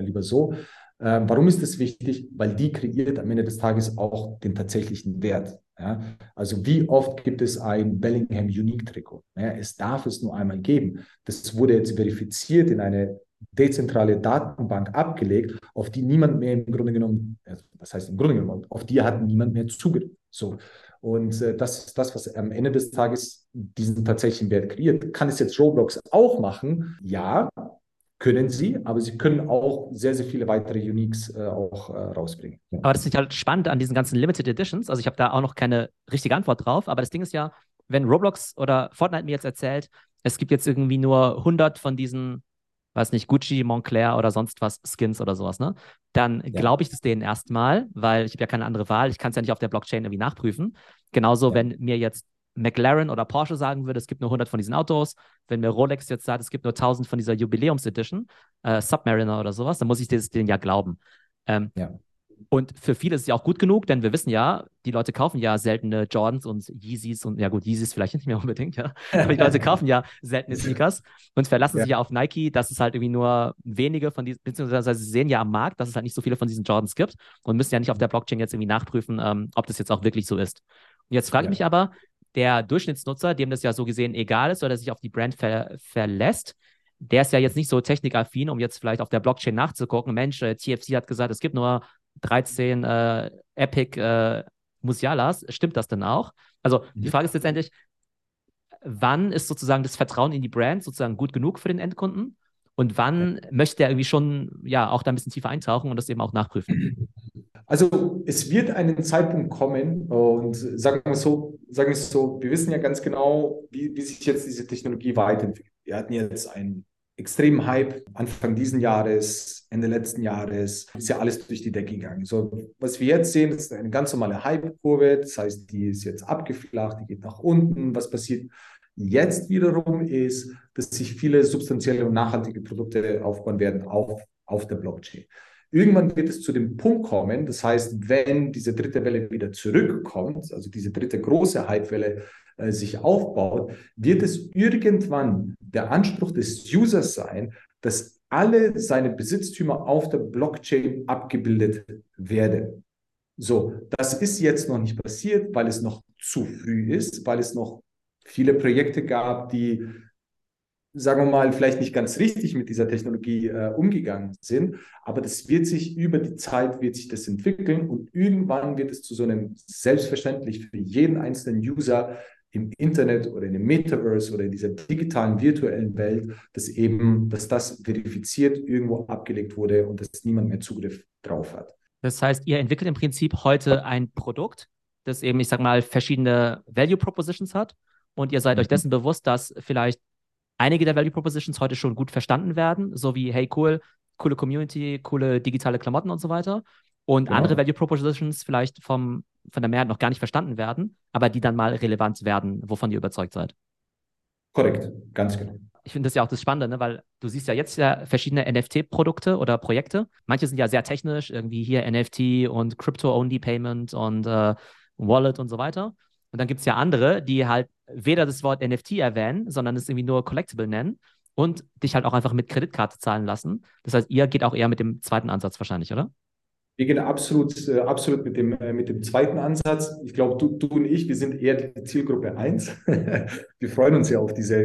lieber so, warum ist das wichtig? Weil die kreiert am Ende des Tages auch den tatsächlichen Wert. Ja? Also wie oft gibt es ein Bellingham Unique Trikot? Ja, es darf es nur einmal geben. Das wurde jetzt verifiziert in eine dezentrale Datenbank abgelegt, auf die niemand mehr im Grunde genommen, das heißt im Grunde genommen, auf die hat niemand mehr Zugriff. So. Und das ist das, was am Ende des Tages diesen tatsächlichen Wert kreiert. Kann es jetzt Roblox auch machen? Ja, können sie, aber sie können auch sehr, sehr viele weitere Uniques auch rausbringen. Aber das ist halt spannend an diesen ganzen Limited Editions. Also ich habe da auch noch keine richtige Antwort drauf, aber das Ding ist ja, wenn Roblox oder Fortnite mir jetzt erzählt, es gibt jetzt irgendwie nur 100 von diesen, weiß nicht, Gucci, Montclair oder sonst was, Skins oder sowas, ne? Dann glaube ich das denen erstmal, weil ich habe ja keine andere Wahl, ich kann es ja nicht auf der Blockchain irgendwie nachprüfen. Genauso, wenn mir jetzt McLaren oder Porsche sagen würde, es gibt nur 100 von diesen Autos, wenn mir Rolex jetzt sagt, es gibt nur 1000 von dieser Jubiläums-Edition, Submariner oder sowas, dann muss ich das denen ja glauben. Und für viele ist es ja auch gut genug, denn wir wissen ja, die Leute kaufen ja seltene Jordans und Yeezys und, ja gut, Yeezys vielleicht nicht mehr unbedingt, ja, aber die Leute kaufen ja seltene Sneakers und verlassen sich ja auf Nike, dass es halt irgendwie nur wenige von diesen, beziehungsweise sie sehen ja am Markt, dass es halt nicht so viele von diesen Jordans gibt und müssen ja nicht auf der Blockchain jetzt irgendwie nachprüfen, ob das jetzt auch wirklich so ist. Und jetzt frage ich mich aber, der Durchschnittsnutzer, dem das ja so gesehen egal ist oder sich auf die Brand verlässt, der ist ja jetzt nicht so technikaffin, um jetzt vielleicht auf der Blockchain nachzugucken. Mensch, TFC hat gesagt, es gibt nur 13 Epic Musialas. Stimmt das denn auch? Also die Frage ist letztendlich, wann ist sozusagen das Vertrauen in die Brand sozusagen gut genug für den Endkunden? Und wann möchte er irgendwie schon auch da ein bisschen tiefer eintauchen und das eben auch nachprüfen? Also es wird einen Zeitpunkt kommen und sagen wir es so, wir wissen ja ganz genau, wie sich jetzt diese Technologie weiterentwickelt. Wir hatten jetzt einen extremen Hype Anfang diesen Jahres, Ende letzten Jahres, ist ja alles durch die Decke gegangen. So, was wir jetzt sehen, ist eine ganz normale Hype-Kurve, das heißt, die ist jetzt abgeflacht, die geht nach unten. Was passiert jetzt wiederum ist, dass sich viele substanzielle und nachhaltige Produkte aufbauen werden auf der Blockchain. Irgendwann wird es zu dem Punkt kommen, das heißt, wenn diese dritte Welle wieder zurückkommt, also diese dritte große Hypewelle sich aufbaut, wird es irgendwann der Anspruch des Users sein, dass alle seine Besitztümer auf der Blockchain abgebildet werden. So, das ist jetzt noch nicht passiert, weil es noch zu früh ist, weil es noch viele Projekte gab, die, sagen wir mal, vielleicht nicht ganz richtig mit dieser Technologie umgegangen sind, aber das wird sich über die Zeit das entwickeln und irgendwann wird es zu so einem selbstverständlich für jeden einzelnen User im Internet oder in dem Metaverse oder in dieser digitalen, virtuellen Welt, dass das verifiziert irgendwo abgelegt wurde und dass niemand mehr Zugriff drauf hat. Das heißt, ihr entwickelt im Prinzip heute ein Produkt, das eben, ich sag mal, verschiedene Value Propositions hat und ihr seid euch dessen bewusst, dass vielleicht einige der Value Propositions heute schon gut verstanden werden, so wie, hey, cool, coole Community, coole digitale Klamotten und so weiter. Und andere Value Propositions vielleicht von der Mehrheit noch gar nicht verstanden werden, aber die dann mal relevant werden, wovon ihr überzeugt seid. Korrekt, ganz genau. Ich finde das ja auch das Spannende, ne? Weil du siehst ja jetzt ja verschiedene NFT-Produkte oder Projekte. Manche sind ja sehr technisch, irgendwie hier NFT und Crypto-Only-Payment und Wallet und so weiter. Und dann gibt es ja andere, die halt weder das Wort NFT erwähnen, sondern es irgendwie nur Collectible nennen und dich halt auch einfach mit Kreditkarte zahlen lassen. Das heißt, ihr geht auch eher mit dem zweiten Ansatz wahrscheinlich, oder? Wir gehen absolut mit dem zweiten Ansatz. Ich glaube, du und ich, wir sind eher die Zielgruppe 1. Wir freuen uns ja auf diese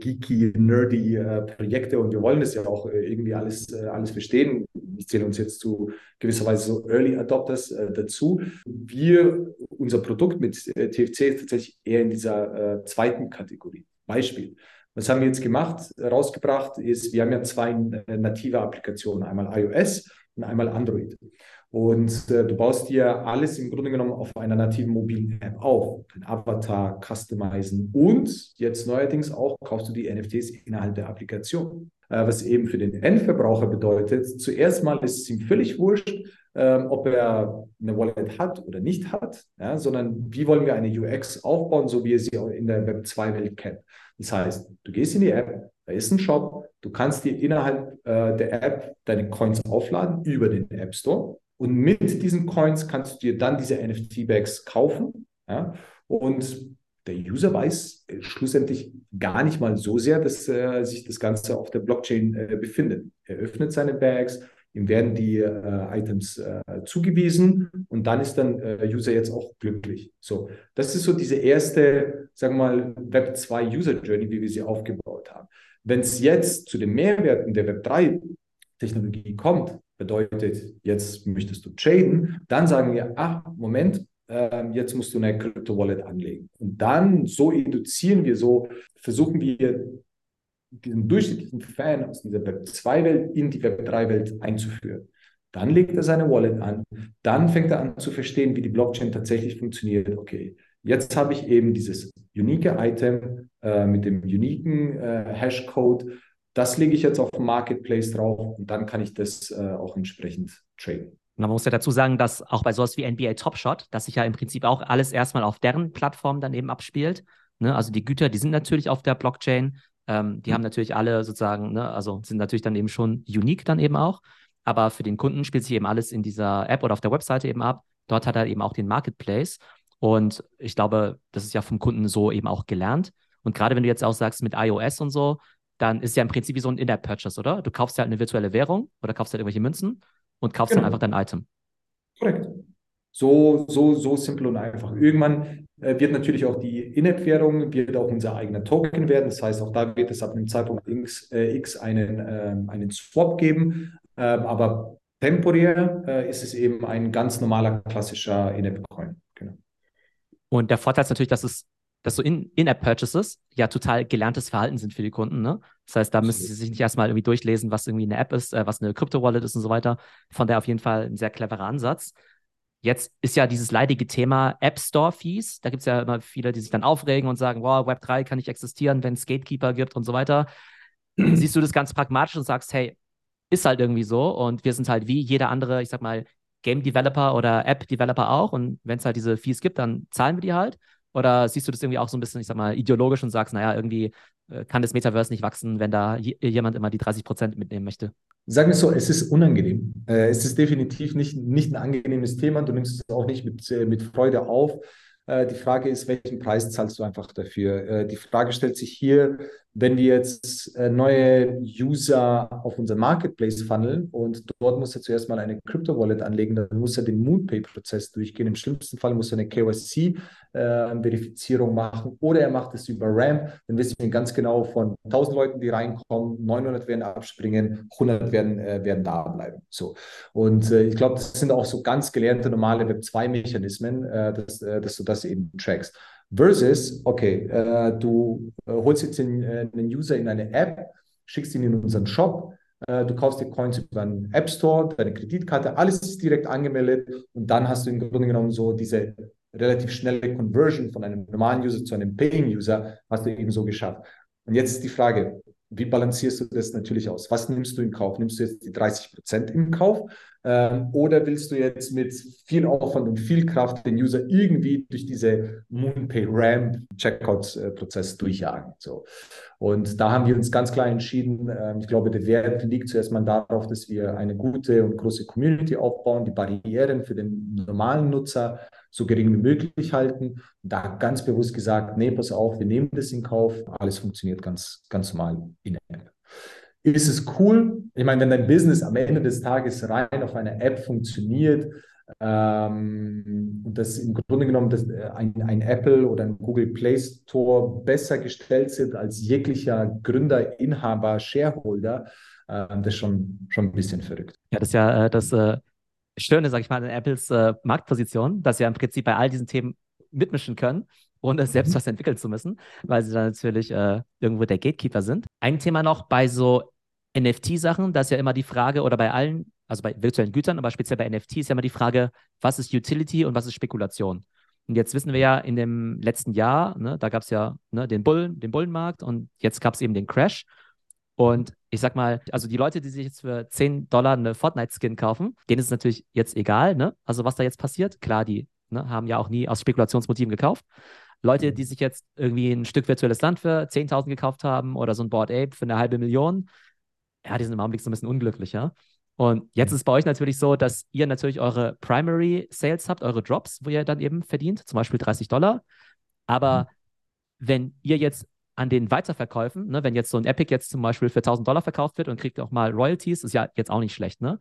geeky, nerdy Projekte und wir wollen das ja auch irgendwie alles verstehen. Ich zähle uns jetzt zu gewisserweise so Early Adopters dazu. Unser Produkt mit TFC ist tatsächlich eher in dieser zweiten Kategorie. Beispiel. Was haben wir jetzt rausgebracht, ist, wir haben ja zwei native Applikationen, einmal iOS und einmal Android. Und du baust dir alles im Grunde genommen auf einer nativen mobilen App auf. Ein Avatar, customizen und jetzt neuerdings auch kaufst du die NFTs innerhalb der Applikation. Was eben für den Endverbraucher bedeutet, zuerst mal ist es ihm völlig wurscht, ob er eine Wallet hat oder nicht hat, ja, sondern wie wollen wir eine UX aufbauen, so wie ihr sie in der Web2-Welt kennt. Das heißt, du gehst in die App, da ist ein Shop, du kannst dir innerhalb der App deine Coins aufladen über den App Store und mit diesen Coins kannst du dir dann diese NFT-Bags kaufen, ja, und der User weiß schlussendlich gar nicht mal so sehr, dass sich das Ganze auf der Blockchain befindet. Er öffnet seine Bags, Ihm werden die Items zugewiesen und dann ist dann User jetzt auch glücklich. So, das ist so diese erste, sagen wir mal, Web 2 User Journey, wie wir sie aufgebaut haben. Wenn es jetzt zu den Mehrwerten der Web 3 Technologie kommt, bedeutet, jetzt möchtest du traden, dann sagen wir, ach, Moment, jetzt musst du eine Crypto-Wallet anlegen. Und dann so induzieren wir, so versuchen wir, diesen durchschnittlichen Fan aus dieser Web2-Welt in die Web3-Welt einzuführen. Dann legt er seine Wallet an, dann fängt er an zu verstehen, wie die Blockchain tatsächlich funktioniert. Okay, jetzt habe ich eben dieses unique Item mit dem uniken Hashcode, das lege ich jetzt auf den Marketplace drauf und dann kann ich das auch entsprechend traden. Man muss ja dazu sagen, dass auch bei sowas wie NBA TopShot, dass sich ja im Prinzip auch alles erstmal auf deren Plattform dann eben abspielt. Ne? Also die Güter, die sind natürlich auf der Blockchain, die haben natürlich alle sozusagen, ne, also sind natürlich dann eben schon unique dann eben auch, aber für den Kunden spielt sich eben alles in dieser App oder auf der Webseite eben ab. Dort hat er eben auch den Marketplace und ich glaube, das ist ja vom Kunden so eben auch gelernt. Und gerade wenn du jetzt auch sagst mit iOS und so, dann ist ja im Prinzip wie so ein In-App-Purchase, oder? Du kaufst ja halt eine virtuelle Währung oder kaufst halt irgendwelche Münzen und kaufst genau. Dann einfach dein Item. Korrekt. So simpel und einfach. Irgendwann wird natürlich auch die In-App-Währung, wird auch unser eigener Token werden. Das heißt, auch da wird es ab einem Zeitpunkt X einen Swap geben. Aber temporär ist es eben ein ganz normaler, klassischer In-App-Coin. Genau. Und der Vorteil ist natürlich, dass so In-App-Purchases ja total gelerntes Verhalten sind für die Kunden. Ne? Das heißt, da müssen sie sich nicht erstmal irgendwie durchlesen, was irgendwie eine App ist, was eine Crypto-Wallet ist und so weiter. Von daher auf jeden Fall ein sehr cleverer Ansatz. Jetzt ist ja dieses leidige Thema App-Store-Fees. Da gibt es ja immer viele, die sich dann aufregen und sagen, wow, Web 3 kann nicht existieren, wenn es Gatekeeper gibt und so weiter. Siehst du das ganz pragmatisch und sagst, hey, ist halt irgendwie so und wir sind halt wie jeder andere, ich sag mal, Game-Developer oder App-Developer auch und wenn es halt diese Fees gibt, dann zahlen wir die halt. Oder siehst du das irgendwie auch so ein bisschen, ich sag mal, ideologisch und sagst, naja, irgendwie kann das Metaverse nicht wachsen, wenn da jemand immer die 30% mitnehmen möchte? Sagen wir es so, es ist unangenehm. Es ist definitiv nicht ein angenehmes Thema. Du nimmst es auch nicht mit Freude auf. Die Frage ist, welchen Preis zahlst du einfach dafür? Die Frage stellt sich hier, wenn wir jetzt neue User auf unseren Marketplace funneln und dort muss er zuerst mal eine Crypto-Wallet anlegen, dann muss er den Moonpay-Prozess durchgehen. Im schlimmsten Fall muss er eine KYC-Verifizierung machen oder er macht es über RAM. Dann wissen wir ganz genau von 1000 Leuten, die reinkommen, 900 werden abspringen, 100 werden da bleiben. So. Und ich glaube, das sind auch so ganz gelernte normale Web2-Mechanismen, dass du das eben trackst. Versus, okay, du holst jetzt einen User in eine App, schickst ihn in unseren Shop, du kaufst dir Coins über einen App Store, deine Kreditkarte, alles ist direkt angemeldet und dann hast du im Grunde genommen so diese relativ schnelle Conversion von einem normalen User zu einem Paying-User, hast du eben so geschafft. Und jetzt ist die Frage, wie balancierst du das natürlich aus? Was nimmst du in Kauf? Nimmst du jetzt die 30% in Kauf? Oder willst du jetzt mit viel Aufwand und viel Kraft den User irgendwie durch diese Moonpay-RAM-Checkout-Prozess durchjagen? So. Und da haben wir uns ganz klar entschieden, ich glaube, der Wert liegt zuerst mal darauf, dass wir eine gute und große Community aufbauen, die Barrieren für den normalen Nutzer so gering wie möglich halten. Da ganz bewusst gesagt, nee, pass auf, wir nehmen das in Kauf. Alles funktioniert ganz normal in der App. Ist es cool? Ich meine, wenn dein Business am Ende des Tages rein auf einer App funktioniert und das im Grunde genommen dass ein Apple oder ein Google Play Store besser gestellt sind als jeglicher Gründer, Inhaber, Shareholder, das ist schon ein bisschen verrückt. Ja, das ist ja das Schöne, sage ich mal, in Apples Marktposition, dass sie ja im Prinzip bei all diesen Themen mitmischen können, ohne selbst was entwickeln zu müssen, weil sie dann natürlich irgendwo der Gatekeeper sind. Ein Thema noch bei so NFT-Sachen, da ist ja immer die Frage, oder bei allen, also bei virtuellen Gütern, aber speziell bei NFTs ist ja immer die Frage, was ist Utility und was ist Spekulation? Und jetzt wissen wir ja, in dem letzten Jahr, ne, da gab es ja ne, den Bullenmarkt und jetzt gab es eben den Crash. Und ich sag mal, also die Leute, die sich jetzt für $10 eine Fortnite-Skin kaufen, denen ist es natürlich jetzt egal, ne? Also was da jetzt passiert. Klar, die haben ja auch nie aus Spekulationsmotiven gekauft. Leute, die sich jetzt irgendwie ein Stück virtuelles Land für 10.000 gekauft haben oder so ein Bored Ape für 500.000, ja, die sind im Augenblick so ein bisschen unglücklich, ja. Und jetzt ist es bei euch natürlich so, dass ihr natürlich eure Primary Sales habt, eure Drops, wo ihr dann eben verdient, zum Beispiel $30. Aber wenn ihr jetzt an den Weiterverkäufen, ne, wenn jetzt so ein Epic jetzt zum Beispiel für $1.000 verkauft wird und kriegt auch mal Royalties, ist ja jetzt auch nicht schlecht, ne?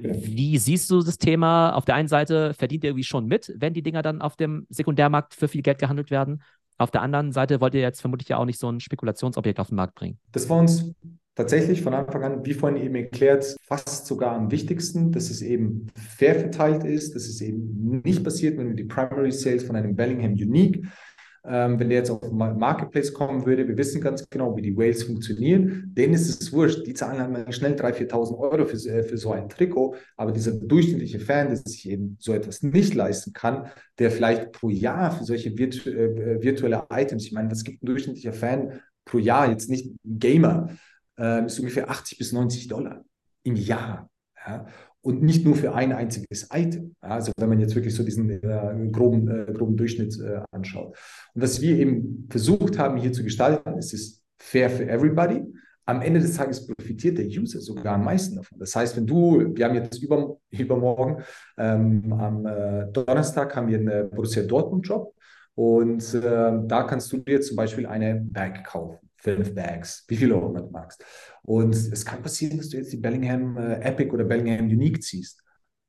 Wie siehst du das Thema? Auf der einen Seite verdient ihr irgendwie schon mit, wenn die Dinger dann auf dem Sekundärmarkt für viel Geld gehandelt werden. Auf der anderen Seite wollt ihr jetzt vermutlich ja auch nicht so ein Spekulationsobjekt auf den Markt bringen. Das war uns tatsächlich von Anfang an, wie vorhin eben erklärt, fast sogar am wichtigsten, dass es eben fair verteilt ist, dass es eben nicht passiert, wenn wir die Primary Sales von einem Bellingham Unique, wenn der jetzt auf den Marketplace kommen würde, wir wissen ganz genau, wie die Whales funktionieren, denen ist es wurscht, die zahlen halt schnell 3.000, 4.000 Euro für so ein Trikot, aber dieser durchschnittliche Fan, der sich eben so etwas nicht leisten kann, der vielleicht pro Jahr für solche virtuelle Items, ich meine, was gibt ein durchschnittlicher Fan pro Jahr, jetzt nicht ein Gamer, ist ungefähr $80 bis $90 im Jahr, ja? Und nicht nur für ein einziges Item. Also wenn man jetzt wirklich so diesen groben Durchschnitt anschaut. Und was wir eben versucht haben hier zu gestalten, ist fair for everybody. Am Ende des Tages profitiert der User sogar am meisten davon. Das heißt, wir haben jetzt übermorgen, am Donnerstag haben wir einen Borussia Dortmund Job und da kannst du dir zum Beispiel eine Bag kaufen. 5 Bags, wie viele auch immer du magst. Und es kann passieren, dass du jetzt die Bellingham Epic oder Bellingham Unique ziehst.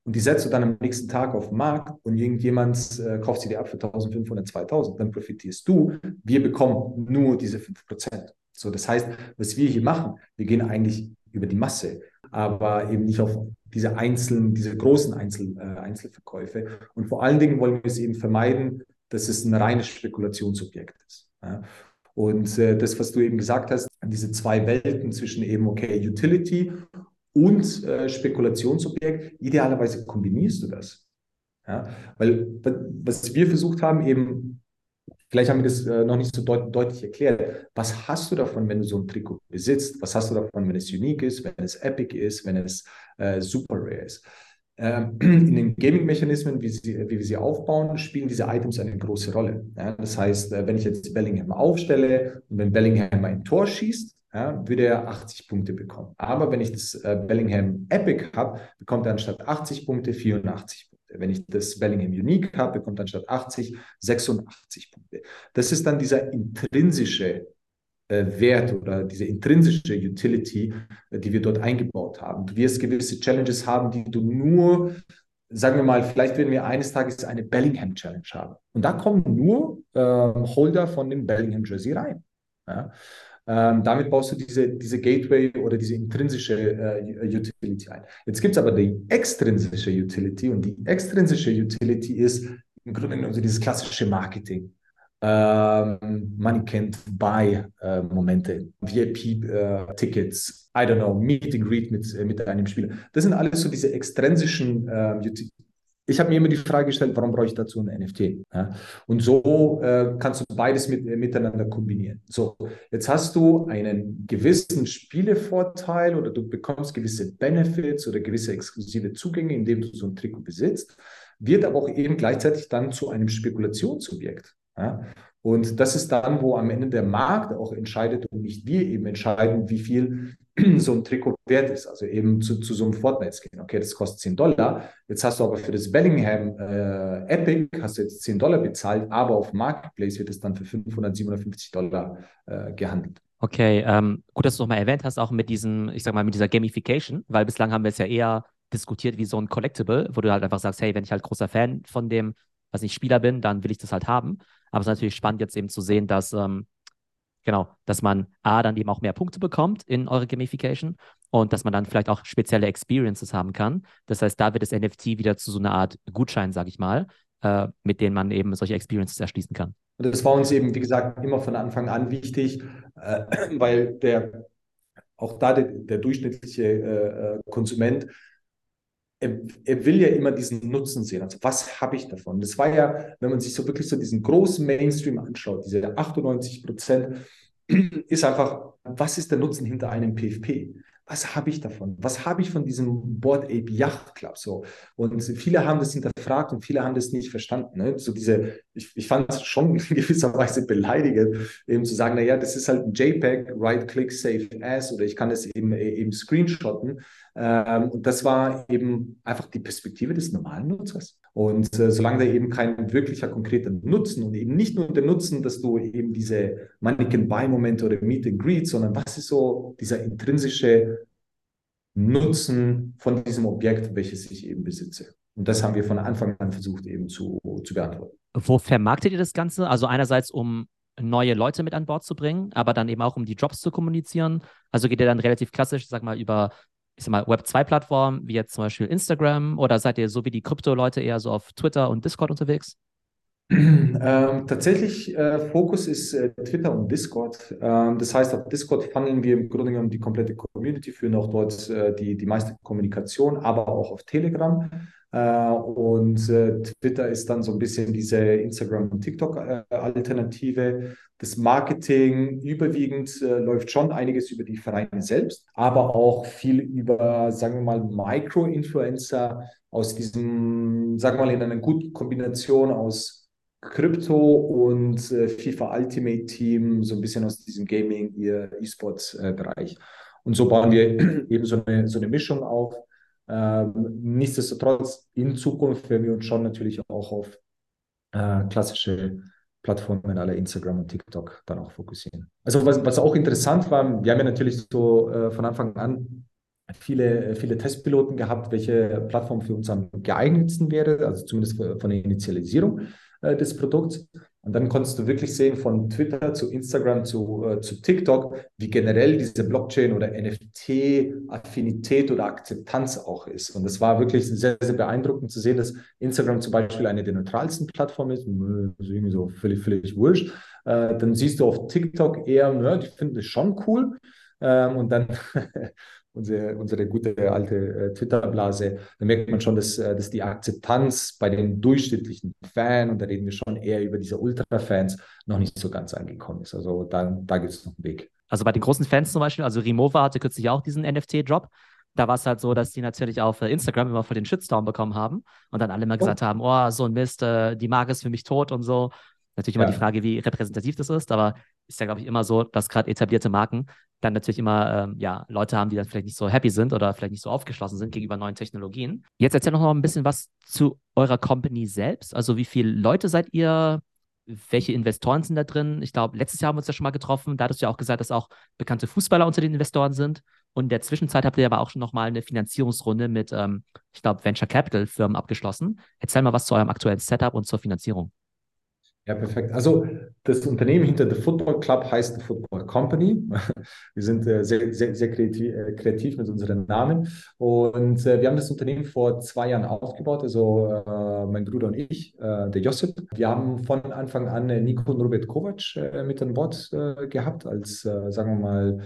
Und die setzt du dann am nächsten Tag auf den Markt und irgendjemand kauft sie dir ab für 1.500, 2.000. Dann profitierst du. Wir bekommen nur diese 5%. So, das heißt, was wir hier machen, wir gehen eigentlich über die Masse, aber eben nicht auf diese großen Einzelverkäufe. Und vor allen Dingen wollen wir es eben vermeiden, dass es ein reines Spekulationsobjekt ist. Ja? Und das, was du eben gesagt hast, diese zwei Welten zwischen eben, okay, Utility und Spekulationsobjekt, idealerweise kombinierst du das. Ja? Weil was wir versucht haben eben, vielleicht haben wir das noch nicht so deutlich erklärt, was hast du davon, wenn du so ein Trikot besitzt? Was hast du davon, wenn es unique ist, wenn es epic ist, wenn es super rare ist? In den Gaming-Mechanismen, wie wir sie aufbauen, spielen diese Items eine große Rolle. Ja, das heißt, wenn ich jetzt Bellingham aufstelle und wenn Bellingham ein Tor schießt, ja, würde er 80 Punkte bekommen. Aber wenn ich das Bellingham Epic habe, bekommt er anstatt 80 Punkte 84 Punkte. Wenn ich das Bellingham Unique habe, bekommt er anstatt 80 86 Punkte. Das ist dann dieser intrinsische Wert oder diese intrinsische Utility, die wir dort eingebaut haben. Du wirst gewisse Challenges haben, die du nur, sagen wir mal, vielleicht werden wir eines Tages eine Bellingham-Challenge haben. Und da kommen nur Holder von dem Bellingham-Jersey rein. Ja? Damit baust du diese Gateway oder diese intrinsische Utility ein. Jetzt gibt es aber die extrinsische Utility und die extrinsische Utility ist im Grunde genommen so dieses klassische Marketing. Money can't buy Momente, VIP-Tickets, I don't know, Meet and Greet mit einem Spieler. Das sind alles so diese extrinsischen ich habe mir immer die Frage gestellt, warum brauche ich dazu ein NFT? Ja? Und so kannst du beides miteinander kombinieren. So, jetzt hast du einen gewissen Spielevorteil oder du bekommst gewisse Benefits oder gewisse exklusive Zugänge, indem du so ein Trikot besitzt, wird aber auch eben gleichzeitig dann zu einem Spekulationsobjekt. Ja, und das ist dann, wo am Ende der Markt auch entscheidet und nicht wir eben entscheiden, wie viel so ein Trikot wert ist. Also eben zu so einem Fortnite-Skin. Okay, das kostet $10. Jetzt hast du aber für das Bellingham Epic, hast du jetzt $10 bezahlt, aber auf Marketplace wird es dann für $557 gehandelt. Okay, gut, dass du nochmal erwähnt hast, auch mit diesem, ich sag mal, mit dieser Gamification, weil bislang haben wir es ja eher diskutiert wie so ein Collectible, wo du halt einfach sagst, hey, wenn ich halt großer Fan von dem, was ich Spieler bin, dann will ich das halt haben. Aber es ist natürlich spannend, jetzt eben zu sehen, dass, dass man dann eben auch mehr Punkte bekommt in eure Gamification und dass man dann vielleicht auch spezielle Experiences haben kann. Das heißt, da wird das NFT wieder zu so einer Art Gutschein, sage ich mal, mit denen man eben solche Experiences erschließen kann. Und das war uns eben, wie gesagt, immer von Anfang an wichtig, weil der durchschnittliche Konsument, er will ja immer diesen Nutzen sehen. Also was habe ich davon? Das war ja, wenn man sich so wirklich so diesen großen Mainstream anschaut, diese 98%, ist einfach, was ist der Nutzen hinter einem PFP? Was habe ich davon? Was habe ich von diesem Bored Ape Yacht Club? So? Und viele haben das hinterfragt und viele haben das nicht verstanden. Ne? So diese, ich fand es schon in gewisser Weise beleidigend, eben zu sagen, naja, das ist halt ein JPEG, Right-Click, Save As, oder ich kann das eben screenshotten. Und das war eben einfach die Perspektive des normalen Nutzers. Und solange da eben kein wirklicher, konkreter Nutzen und eben nicht nur der Nutzen, dass du eben diese Mannequin-Buy-Momente oder Meet and Greet, sondern was ist so dieser intrinsische Nutzen von diesem Objekt, welches ich eben besitze. Und das haben wir von Anfang an versucht eben zu beantworten. Wo vermarktet ihr das Ganze? Also einerseits, um neue Leute mit an Bord zu bringen, aber dann eben auch, um die Jobs zu kommunizieren. Also geht ihr dann relativ klassisch, über Web2-Plattformen, wie jetzt zum Beispiel Instagram, oder seid ihr so wie die Krypto-Leute eher so auf Twitter und Discord unterwegs? Tatsächlich, Fokus ist Twitter und Discord. Das heißt, auf Discord funneln wir im Grunde genommen die komplette Community, führen auch dort die meiste Kommunikation, aber auch auf Telegram. Und Twitter ist dann so ein bisschen diese Instagram- und TikTok-Alternative. Das Marketing überwiegend läuft schon einiges über die Vereine selbst, aber auch viel über, sagen wir mal, Micro-Influencer aus diesem, sagen wir mal, in einer guten Kombination aus Krypto und FIFA Ultimate Team, so ein bisschen aus diesem Gaming-, E-Sports-Bereich. Und so bauen wir eben so eine Mischung auf. Nichtsdestotrotz, in Zukunft werden wir uns schon natürlich auch auf klassische Plattformen aller Instagram und TikTok dann auch fokussieren. Also was auch interessant war, wir haben ja natürlich so von Anfang an viele Testpiloten gehabt, welche Plattform für uns am geeignetsten wäre, also zumindest von der Initialisierung des Produkts. Und dann konntest du wirklich sehen, von Twitter zu Instagram zu TikTok, wie generell diese Blockchain- oder NFT-Affinität oder Akzeptanz auch ist. Und es war wirklich sehr, sehr beeindruckend zu sehen, dass Instagram zum Beispiel eine der neutralsten Plattformen ist, irgendwie so völlig, völlig wurscht. Dann siehst du auf TikTok eher, die finden das schon cool. Und dann unsere gute alte Twitter-Blase, da merkt man schon, dass die Akzeptanz bei den durchschnittlichen Fans, und da reden wir schon eher über diese Ultra-Fans, noch nicht so ganz angekommen ist. Also da gibt es noch einen Weg. Also bei den großen Fans zum Beispiel, also Rimowa hatte kürzlich auch diesen NFT-Drop. Da war es halt so, dass die natürlich auf Instagram immer voll den Shitstorm bekommen haben und dann alle immer gesagt haben, oh, so ein Mist, die Marke ist für mich tot und so. Natürlich immer die Frage, wie repräsentativ das ist, aber ist ja, glaube ich, immer so, dass gerade etablierte Marken dann natürlich immer Leute haben, die dann vielleicht nicht so happy sind oder vielleicht nicht so aufgeschlossen sind gegenüber neuen Technologien. Jetzt erzähl noch mal ein bisschen was zu eurer Company selbst. Also wie viele Leute seid ihr? Welche Investoren sind da drin? Ich glaube, letztes Jahr haben wir uns ja schon mal getroffen. Da hattest du ja auch gesagt, dass auch bekannte Fußballer unter den Investoren sind. Und in der Zwischenzeit habt ihr aber auch schon nochmal eine Finanzierungsrunde mit, ich glaube, Venture Capital Firmen abgeschlossen. Erzähl mal was zu eurem aktuellen Setup und zur Finanzierung. Ja, perfekt. Also das Unternehmen hinter The Football Club heißt The Football Company. Wir sind sehr, sehr, sehr kreativ mit unseren Namen. Und wir haben das Unternehmen vor 2 Jahren aufgebaut, also mein Bruder und ich, der Josip. Wir haben von Anfang an Nico und Robert Kovac mit an Bord gehabt als, sagen wir mal,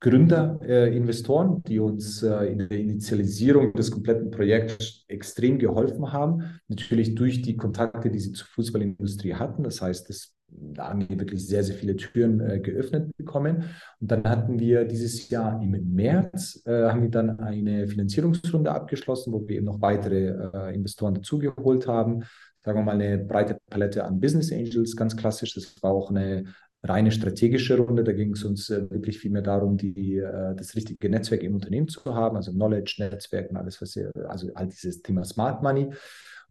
Gründer, Investoren, die uns in der Initialisierung des kompletten Projekts extrem geholfen haben. Natürlich durch die Kontakte, die sie zur Fußballindustrie hatten. Das heißt, da haben wir wirklich sehr, sehr viele Türen geöffnet bekommen. Und dann hatten wir dieses Jahr im März, haben wir dann eine Finanzierungsrunde abgeschlossen, wo wir eben noch weitere Investoren dazugeholt haben. Sagen wir mal eine breite Palette an Business Angels, ganz klassisch. Das war auch eine reine strategische Runde, da ging es uns wirklich viel mehr darum, das richtige Netzwerk im Unternehmen zu haben, also Knowledge, Netzwerk und alles, also all dieses Thema Smart Money.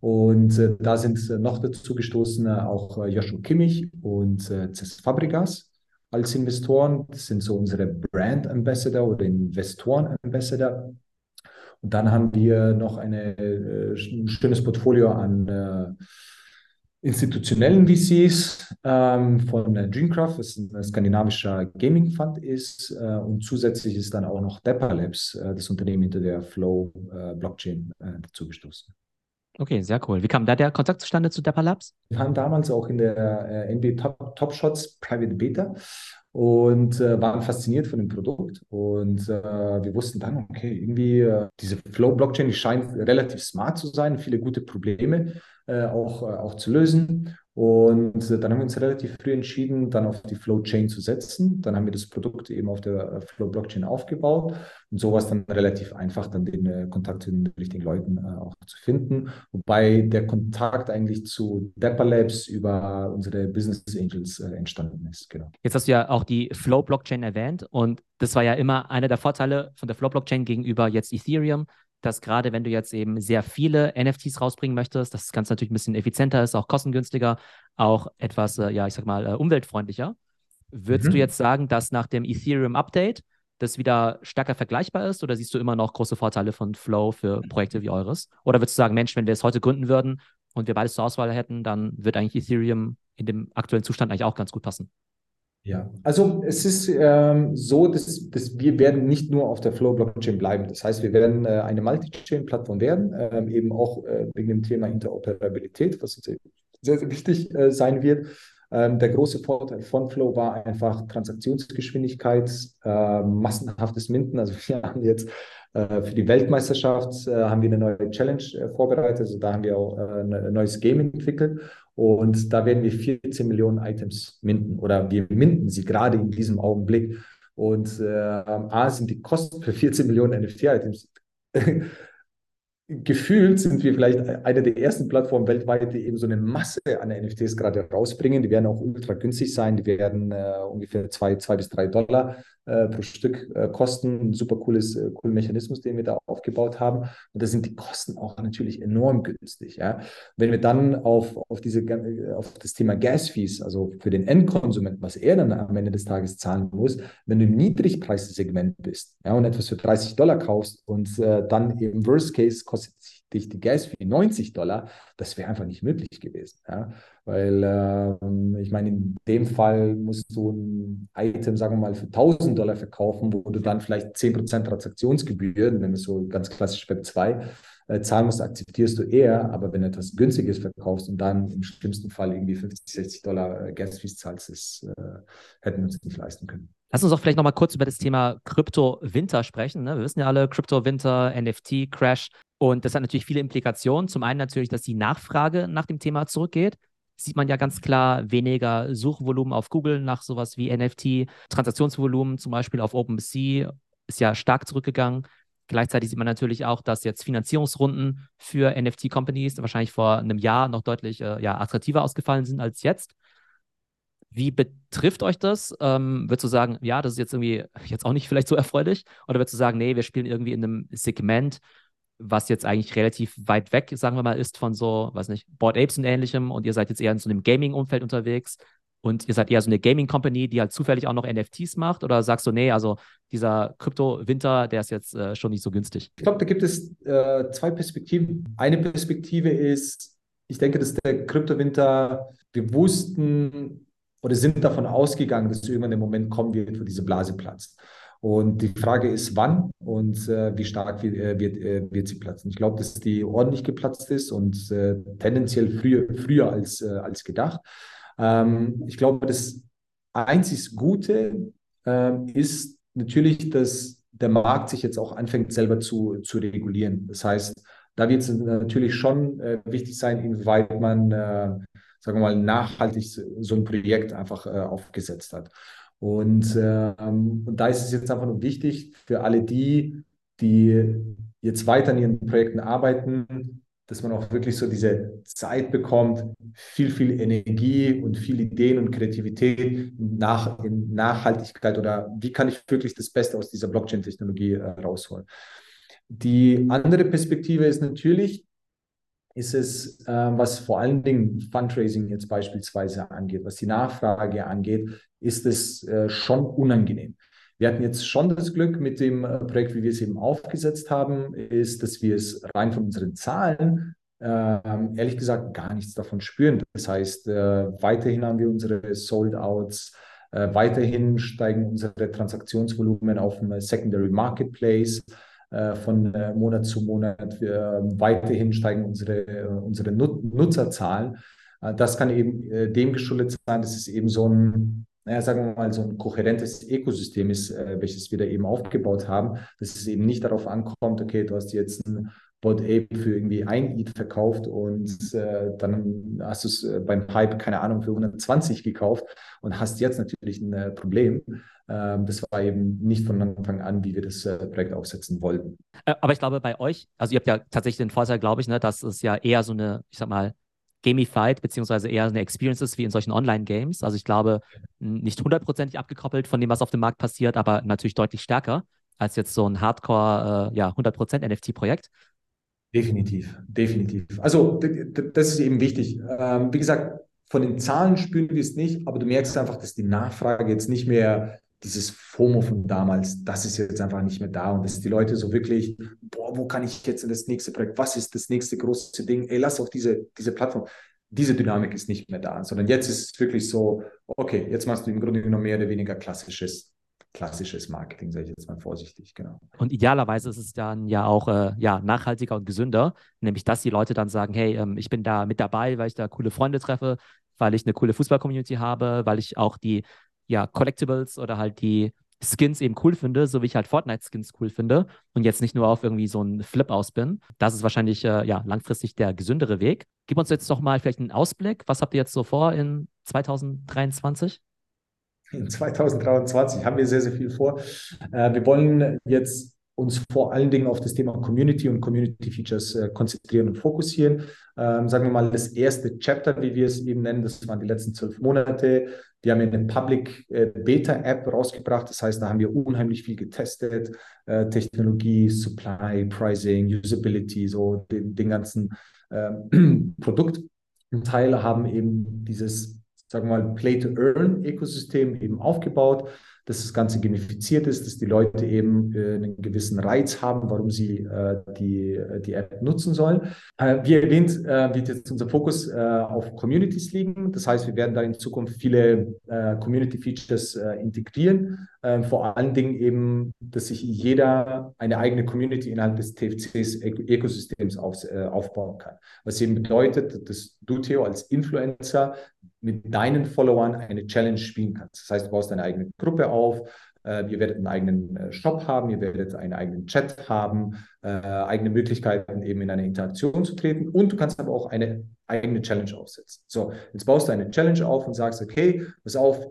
Und da sind noch dazu gestoßen auch Joshua Kimmich und Cesc Fàbregas als Investoren. Das sind so unsere Brand Ambassador oder Investoren Ambassador. Und dann haben wir noch ein schönes Portfolio an institutionellen VCs von Dreamcraft, was ein skandinavischer Gaming-Fund ist, und zusätzlich ist dann auch noch Dapper Labs, das Unternehmen hinter der Flow-Blockchain, dazugestoßen. Okay, sehr cool. Wie kam da der Kontakt zustande zu Dapper Labs? Wir waren damals auch in der NBA TopShots Private Beta und waren fasziniert von dem Produkt. Und wir wussten dann, okay, irgendwie diese Flow-Blockchain, die scheint relativ smart zu sein, viele gute Probleme auch zu lösen. Und dann haben wir uns relativ früh entschieden, dann auf die Flow-Chain zu setzen. Dann haben wir das Produkt eben auf der Flow-Blockchain aufgebaut. Und so war es dann relativ einfach, dann den Kontakt zu den richtigen Leuten auch zu finden. Wobei der Kontakt eigentlich zu Dapper Labs über unsere Business Angels entstanden ist. Genau. Jetzt hast du ja auch die Flow-Blockchain erwähnt. Und das war ja immer einer der Vorteile von der Flow-Blockchain gegenüber jetzt Ethereum, dass gerade wenn du jetzt eben sehr viele NFTs rausbringen möchtest, dass das Ganze natürlich ein bisschen effizienter ist, auch kostengünstiger, auch etwas, ja, ich sag mal, umweltfreundlicher. Würdest du jetzt sagen, dass nach dem Ethereum-Update das wieder stärker vergleichbar ist, oder siehst du immer noch große Vorteile von Flow für Projekte wie eures? Oder würdest du sagen, Mensch, wenn wir es heute gründen würden und wir beides zur Auswahl hätten, dann wird eigentlich Ethereum in dem aktuellen Zustand eigentlich auch ganz gut passen? Ja, also es ist so, dass wir werden nicht nur auf der Flow-Blockchain bleiben. Das heißt, wir werden eine Multi-Chain-Plattform werden, eben auch wegen dem Thema Interoperabilität, was sehr, sehr wichtig sein wird. Der große Vorteil von Flow war einfach Transaktionsgeschwindigkeit, massenhaftes Minden. Also wir haben jetzt für die Weltmeisterschaft haben wir eine neue Challenge vorbereitet. Also da haben wir auch ein neues Game entwickelt. Und da werden wir 14 Millionen Items minden. Oder wir minden sie gerade in diesem Augenblick. Und A, sind die Kosten für 14 Millionen NFT-Items gefühlt sind wir vielleicht eine der ersten Plattformen weltweit, die eben so eine Masse an NFTs gerade rausbringen. Die werden auch ultra günstig sein. Die werden ungefähr $2 bis $3 pro Stück kosten. Ein super cooler Mechanismus, den wir da aufgebaut haben. Und da sind die Kosten auch natürlich enorm günstig. Ja? Wenn wir dann auf das Thema Gas-Fees, also für den Endkonsumenten, was er dann am Ende des Tages zahlen muss, wenn du im Niedrigpreissegment bist, ja, und etwas für $30 kaufst und dann im Worst Case kostet dich die Gas für $90, das wäre einfach nicht möglich gewesen. Ja? Weil, ich meine, in dem Fall musst du ein Item, sagen wir mal, für $1.000 verkaufen, wo du dann vielleicht 10% Transaktionsgebühren, wenn es so ganz klassisch Web 2 zahlen musst, akzeptierst du eher, aber wenn du etwas Günstiges verkaufst und dann im schlimmsten Fall irgendwie $50, $60 Gas-Fees zahlst, hätten wir uns nicht leisten können. Lass uns auch vielleicht nochmal kurz über das Thema Krypto-Winter sprechen. Ne? Wir wissen ja alle, Krypto-Winter, NFT-Crash, und das hat natürlich viele Implikationen. Zum einen natürlich, dass die Nachfrage nach dem Thema zurückgeht. Sieht man ja ganz klar, weniger Suchvolumen auf Google nach sowas wie NFT, Transaktionsvolumen zum Beispiel auf OpenSea ist ja stark zurückgegangen. Gleichzeitig sieht man natürlich auch, dass jetzt Finanzierungsrunden für NFT-Companies wahrscheinlich vor einem Jahr noch deutlich attraktiver ausgefallen sind als jetzt. Wie betrifft euch das? Würdest du sagen, ja, das ist jetzt irgendwie jetzt auch nicht vielleicht so erfreulich? Oder würdest du sagen, nee, wir spielen irgendwie in einem Segment, was jetzt eigentlich relativ weit weg, sagen wir mal, ist von so, weiß nicht, Bored Apes und Ähnlichem, und ihr seid jetzt eher in so einem Gaming-Umfeld unterwegs und ihr seid eher so eine Gaming-Company, die halt zufällig auch noch NFTs macht? Oder sagst du, nee, also dieser Krypto-Winter, der ist jetzt schon nicht so günstig? Ich glaube, da gibt es zwei Perspektiven. Eine Perspektive ist, ich denke, dass der Krypto-Winter bewussten oder sind davon ausgegangen, dass irgendwann der Moment kommen wird, wo diese Blase platzt. Und die Frage ist, wann und wie stark wird sie platzen. Ich glaube, dass die ordentlich geplatzt ist und tendenziell früher als gedacht. Ich glaube, das einzig Gute ist natürlich, dass der Markt sich jetzt auch anfängt, selber zu regulieren. Das heißt, da wird es natürlich schon wichtig sein, inwieweit man, sagen wir mal, nachhaltig so ein Projekt einfach aufgesetzt hat. Und da ist es jetzt einfach nur wichtig für alle die jetzt weiter an ihren Projekten arbeiten, dass man auch wirklich so diese Zeit bekommt, viel Energie und viel Ideen und Kreativität in Nachhaltigkeit, oder wie kann ich wirklich das Beste aus dieser Blockchain-Technologie rausholen. Die andere Perspektive ist natürlich, was vor allen Dingen Fundraising jetzt beispielsweise angeht, was die Nachfrage angeht, ist es schon unangenehm. Wir hatten jetzt schon das Glück mit dem Projekt, wie wir es eben aufgesetzt haben, ist, dass wir es rein von unseren Zahlen ehrlich gesagt gar nichts davon spüren. Das heißt, weiterhin haben wir unsere Sold-Outs, weiterhin steigen unsere Transaktionsvolumen auf dem Secondary Marketplace von Monat zu Monat. Weiterhin steigen unsere Nutzerzahlen. Das kann eben dem geschuldet sein, dass es eben so ein, sagen wir mal, so ein kohärentes Ökosystem ist, welches wir da eben aufgebaut haben, dass es eben nicht darauf ankommt, okay, du hast jetzt ein Bored Ape für irgendwie ein ETH verkauft und dann hast du es beim Hype, keine Ahnung, für 120 gekauft und hast jetzt natürlich ein Problem. Das war eben nicht von Anfang an, wie wir das Projekt aufsetzen wollten. Aber ich glaube, bei euch, also ihr habt ja tatsächlich den Vorteil, glaube ich, ne, dass es ja eher so eine, ich sag mal, gamified, beziehungsweise eher eine Experience ist wie in solchen Online-Games. Also ich glaube, nicht hundertprozentig abgekoppelt von dem, was auf dem Markt passiert, aber natürlich deutlich stärker. als jetzt so ein Hardcore, 100% NFT-Projekt? Definitiv, definitiv. Also das ist eben wichtig. Wie gesagt, von den Zahlen spüren wir es nicht, aber du merkst einfach, dass die Nachfrage jetzt nicht mehr, dieses FOMO von damals, das ist jetzt einfach nicht mehr da und dass die Leute so wirklich, boah, wo kann ich jetzt in das nächste Projekt, was ist das nächste große Ding, ey, lass auf diese Plattform. Diese Dynamik ist nicht mehr da, sondern jetzt ist es wirklich so, okay, jetzt machst du im Grunde genommen mehr oder weniger klassisches Marketing, sage ich jetzt mal vorsichtig, genau. Und idealerweise ist es dann ja auch nachhaltiger und gesünder, nämlich dass die Leute dann sagen, hey, ich bin da mit dabei, weil ich da coole Freunde treffe, weil ich eine coole Fußball-Community habe, weil ich auch die Collectibles oder halt die Skins eben cool finde, so wie ich halt Fortnite-Skins cool finde und jetzt nicht nur auf irgendwie so einen Flip aus bin. Das ist wahrscheinlich langfristig der gesündere Weg. Gib uns jetzt noch mal vielleicht einen Ausblick. Was habt ihr jetzt so vor in 2023? In 2023 haben wir sehr, sehr viel vor. Wir wollen jetzt uns vor allen Dingen auf das Thema Community und Community-Features konzentrieren und fokussieren. Sagen wir mal, das erste Chapter, wie wir es eben nennen, das waren die letzten 12 Monate. Wir haben eine Public-Beta-App rausgebracht. Das heißt, da haben wir unheimlich viel getestet. Technologie, Supply, Pricing, Usability, so den ganzen Produktteil haben eben dieses, sagen wir mal, Play-to-Earn-Ökosystem eben aufgebaut, dass das Ganze gamifiziert ist, dass die Leute eben einen gewissen Reiz haben, warum sie die App nutzen sollen. Wie erwähnt, wird jetzt unser Fokus auf Communities liegen. Das heißt, wir werden da in Zukunft viele Community-Features integrieren. Vor allen Dingen eben, dass sich jeder eine eigene Community innerhalb des TFCs-Ökosystems aufbauen kann. Was eben bedeutet, dass du, Theo, als Influencer mit deinen Followern eine Challenge spielen kannst. Das heißt, du baust deine eigene Gruppe auf, ihr werdet einen eigenen Shop haben, ihr werdet einen eigenen Chat haben, eigene Möglichkeiten eben in eine Interaktion zu treten und du kannst aber auch eine eigene Challenge aufsetzen. So, jetzt baust du eine Challenge auf und sagst, okay, pass auf,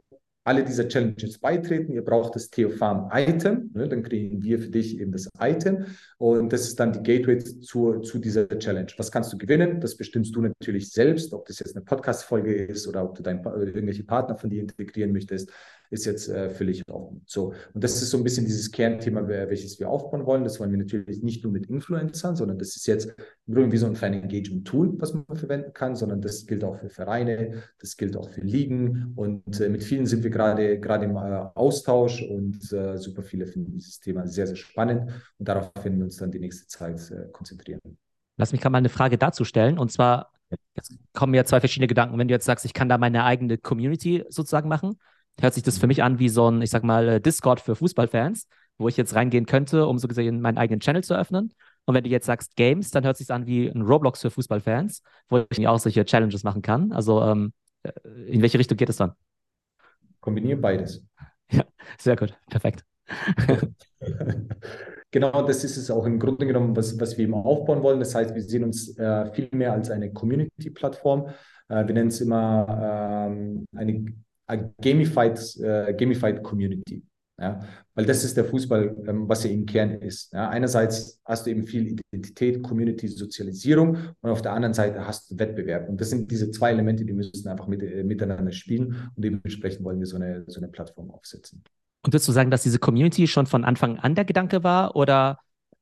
alle dieser Challenges beitreten, ihr braucht das Theo Farm Item, ne? Dann kriegen wir für dich eben das Item und das ist dann die Gateway zu dieser Challenge. Was kannst du gewinnen? Das bestimmst du natürlich selbst, ob das jetzt eine Podcast-Folge ist oder ob du irgendwelche Partner von dir integrieren möchtest, ist jetzt völlig offen. So, und das ist so ein bisschen dieses Kernthema, welches wir aufbauen wollen. Das wollen wir natürlich nicht nur mit Influencern, sondern das ist jetzt irgendwie so ein Fan-Engagement-Tool, was man verwenden kann, sondern das gilt auch für Vereine, das gilt auch für Ligen und mit vielen sind wir gerade im Austausch und super viele finden dieses Thema sehr, sehr spannend und darauf werden wir uns dann die nächste Zeit konzentrieren. Lass mich gerade mal eine Frage dazu stellen und zwar, jetzt kommen ja zwei verschiedene Gedanken. Wenn du jetzt sagst, ich kann da meine eigene Community sozusagen machen, hört sich das für mich an wie so ein, ich sag mal, Discord für Fußballfans, wo ich jetzt reingehen könnte, um so gesehen meinen eigenen Channel zu öffnen. Und wenn du jetzt sagst Games, dann hört sich an wie ein Roblox für Fußballfans, wo ich auch solche Challenges machen kann. Also in welche Richtung geht es dann? Kombiniere beides. Ja, sehr gut, perfekt. Genau, das ist es auch im Grunde genommen, was wir eben aufbauen wollen. Das heißt, wir sehen uns viel mehr als eine Community-Plattform. Wir nennen es immer eine gamified Community. Ja? Weil das ist der Fußball, was ja im Kern ist. Ja? Einerseits hast du eben viel Identität, Community, Sozialisierung und auf der anderen Seite hast du Wettbewerb. Und das sind diese zwei Elemente, die müssen einfach miteinander spielen und dementsprechend wollen wir so eine Plattform aufsetzen. Und würdest du sagen, dass diese Community schon von Anfang an der Gedanke war oder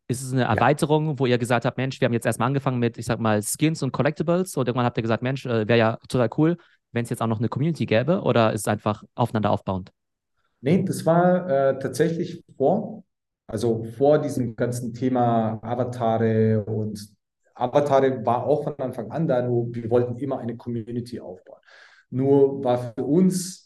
ist es eine Erweiterung, wo ihr gesagt habt, Mensch, wir haben jetzt erstmal angefangen mit, ich sag mal, Skins und Collectibles und irgendwann habt ihr gesagt, Mensch, wäre ja total cool, wenn es jetzt auch noch eine Community gäbe oder ist es einfach aufeinander aufbauend? Nee, das war tatsächlich vor diesem ganzen Thema Avatare und Avatare war auch von Anfang an da, nur wir wollten immer eine Community aufbauen. Nur war für uns,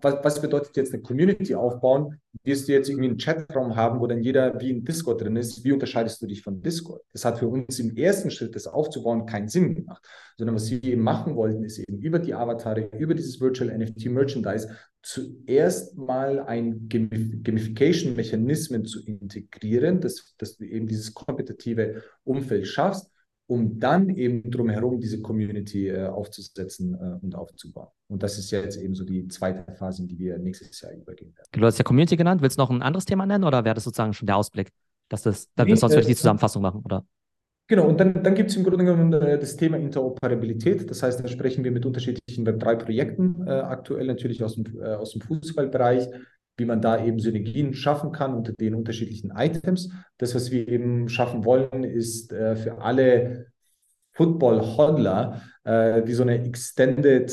was bedeutet jetzt eine Community aufbauen? Wirst du jetzt irgendwie einen Chatraum haben, wo dann jeder wie in Discord drin ist? Wie unterscheidest du dich von Discord? Das hat für uns im ersten Schritt, das aufzubauen, keinen Sinn gemacht, sondern was wir eben machen wollten, ist eben über die Avatare, über dieses Virtual NFT Merchandise zuerst mal ein Gamification-Mechanismen zu integrieren, dass du eben dieses kompetitive Umfeld schaffst, um dann eben drumherum diese Community aufzusetzen und aufzubauen. Und das ist jetzt eben so die zweite Phase, in die wir nächstes Jahr übergehen werden. Du hast ja Community genannt. Willst du noch ein anderes Thema nennen oder wäre das sozusagen schon der Ausblick, dass wir sonst die Zusammenfassung machen, oder? Genau, und dann gibt es im Grunde genommen das Thema Interoperabilität. Das heißt, da sprechen wir mit unterschiedlichen Web3-Projekten, aktuell natürlich aus dem Fußballbereich, wie man da eben Synergien schaffen kann unter den unterschiedlichen Items. Das, was wir eben schaffen wollen, ist für alle Football-Hodler wie so eine Extended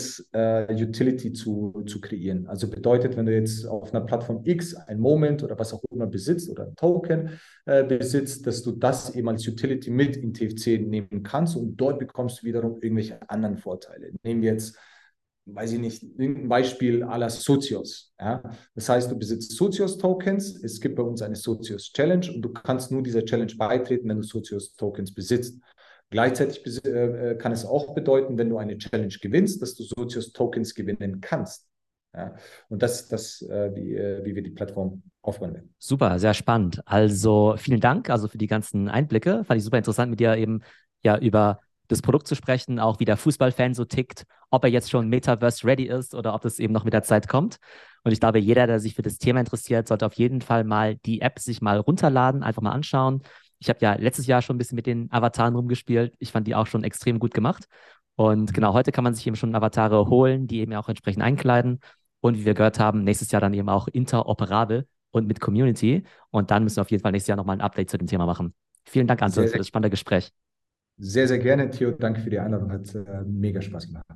Utility zu kreieren. Also bedeutet, wenn du jetzt auf einer Plattform X ein Moment oder was auch immer besitzt oder ein Token besitzt, dass du das eben als Utility mit in TFC nehmen kannst und dort bekommst du wiederum irgendwelche anderen Vorteile. Nehmen wir jetzt, weiß ich nicht, irgendein Beispiel à la Socios. Ja? Das heißt, du besitzt Socios-Tokens, es gibt bei uns eine Socios-Challenge und du kannst nur dieser Challenge beitreten, wenn du Socios-Tokens besitzt. Gleichzeitig kann es auch bedeuten, wenn du eine Challenge gewinnst, dass du Socios-Tokens gewinnen kannst. Ja? Und das ist das, wie wir die Plattform aufbauen werden. Super, sehr spannend. Also vielen Dank also für die ganzen Einblicke. Fand ich super interessant, mit dir eben ja über das Produkt zu sprechen, auch wie der Fußballfan so tickt, ob er jetzt schon Metaverse-ready ist oder ob das eben noch mit der Zeit kommt. Und ich glaube, jeder, der sich für das Thema interessiert, sollte auf jeden Fall mal die App sich mal runterladen, einfach mal anschauen. Ich habe ja letztes Jahr schon ein bisschen mit den Avataren rumgespielt. Ich fand die auch schon extrem gut gemacht. Und genau, heute kann man sich eben schon Avatare holen, die eben auch entsprechend einkleiden. Und wie wir gehört haben, nächstes Jahr dann eben auch interoperabel und mit Community. Und dann müssen wir auf jeden Fall nächstes Jahr nochmal ein Update zu dem Thema machen. Vielen Dank, Ante, für das spannende Gespräch. Sehr, sehr gerne, Theo. Danke für die Einladung. Hat mega Spaß gemacht.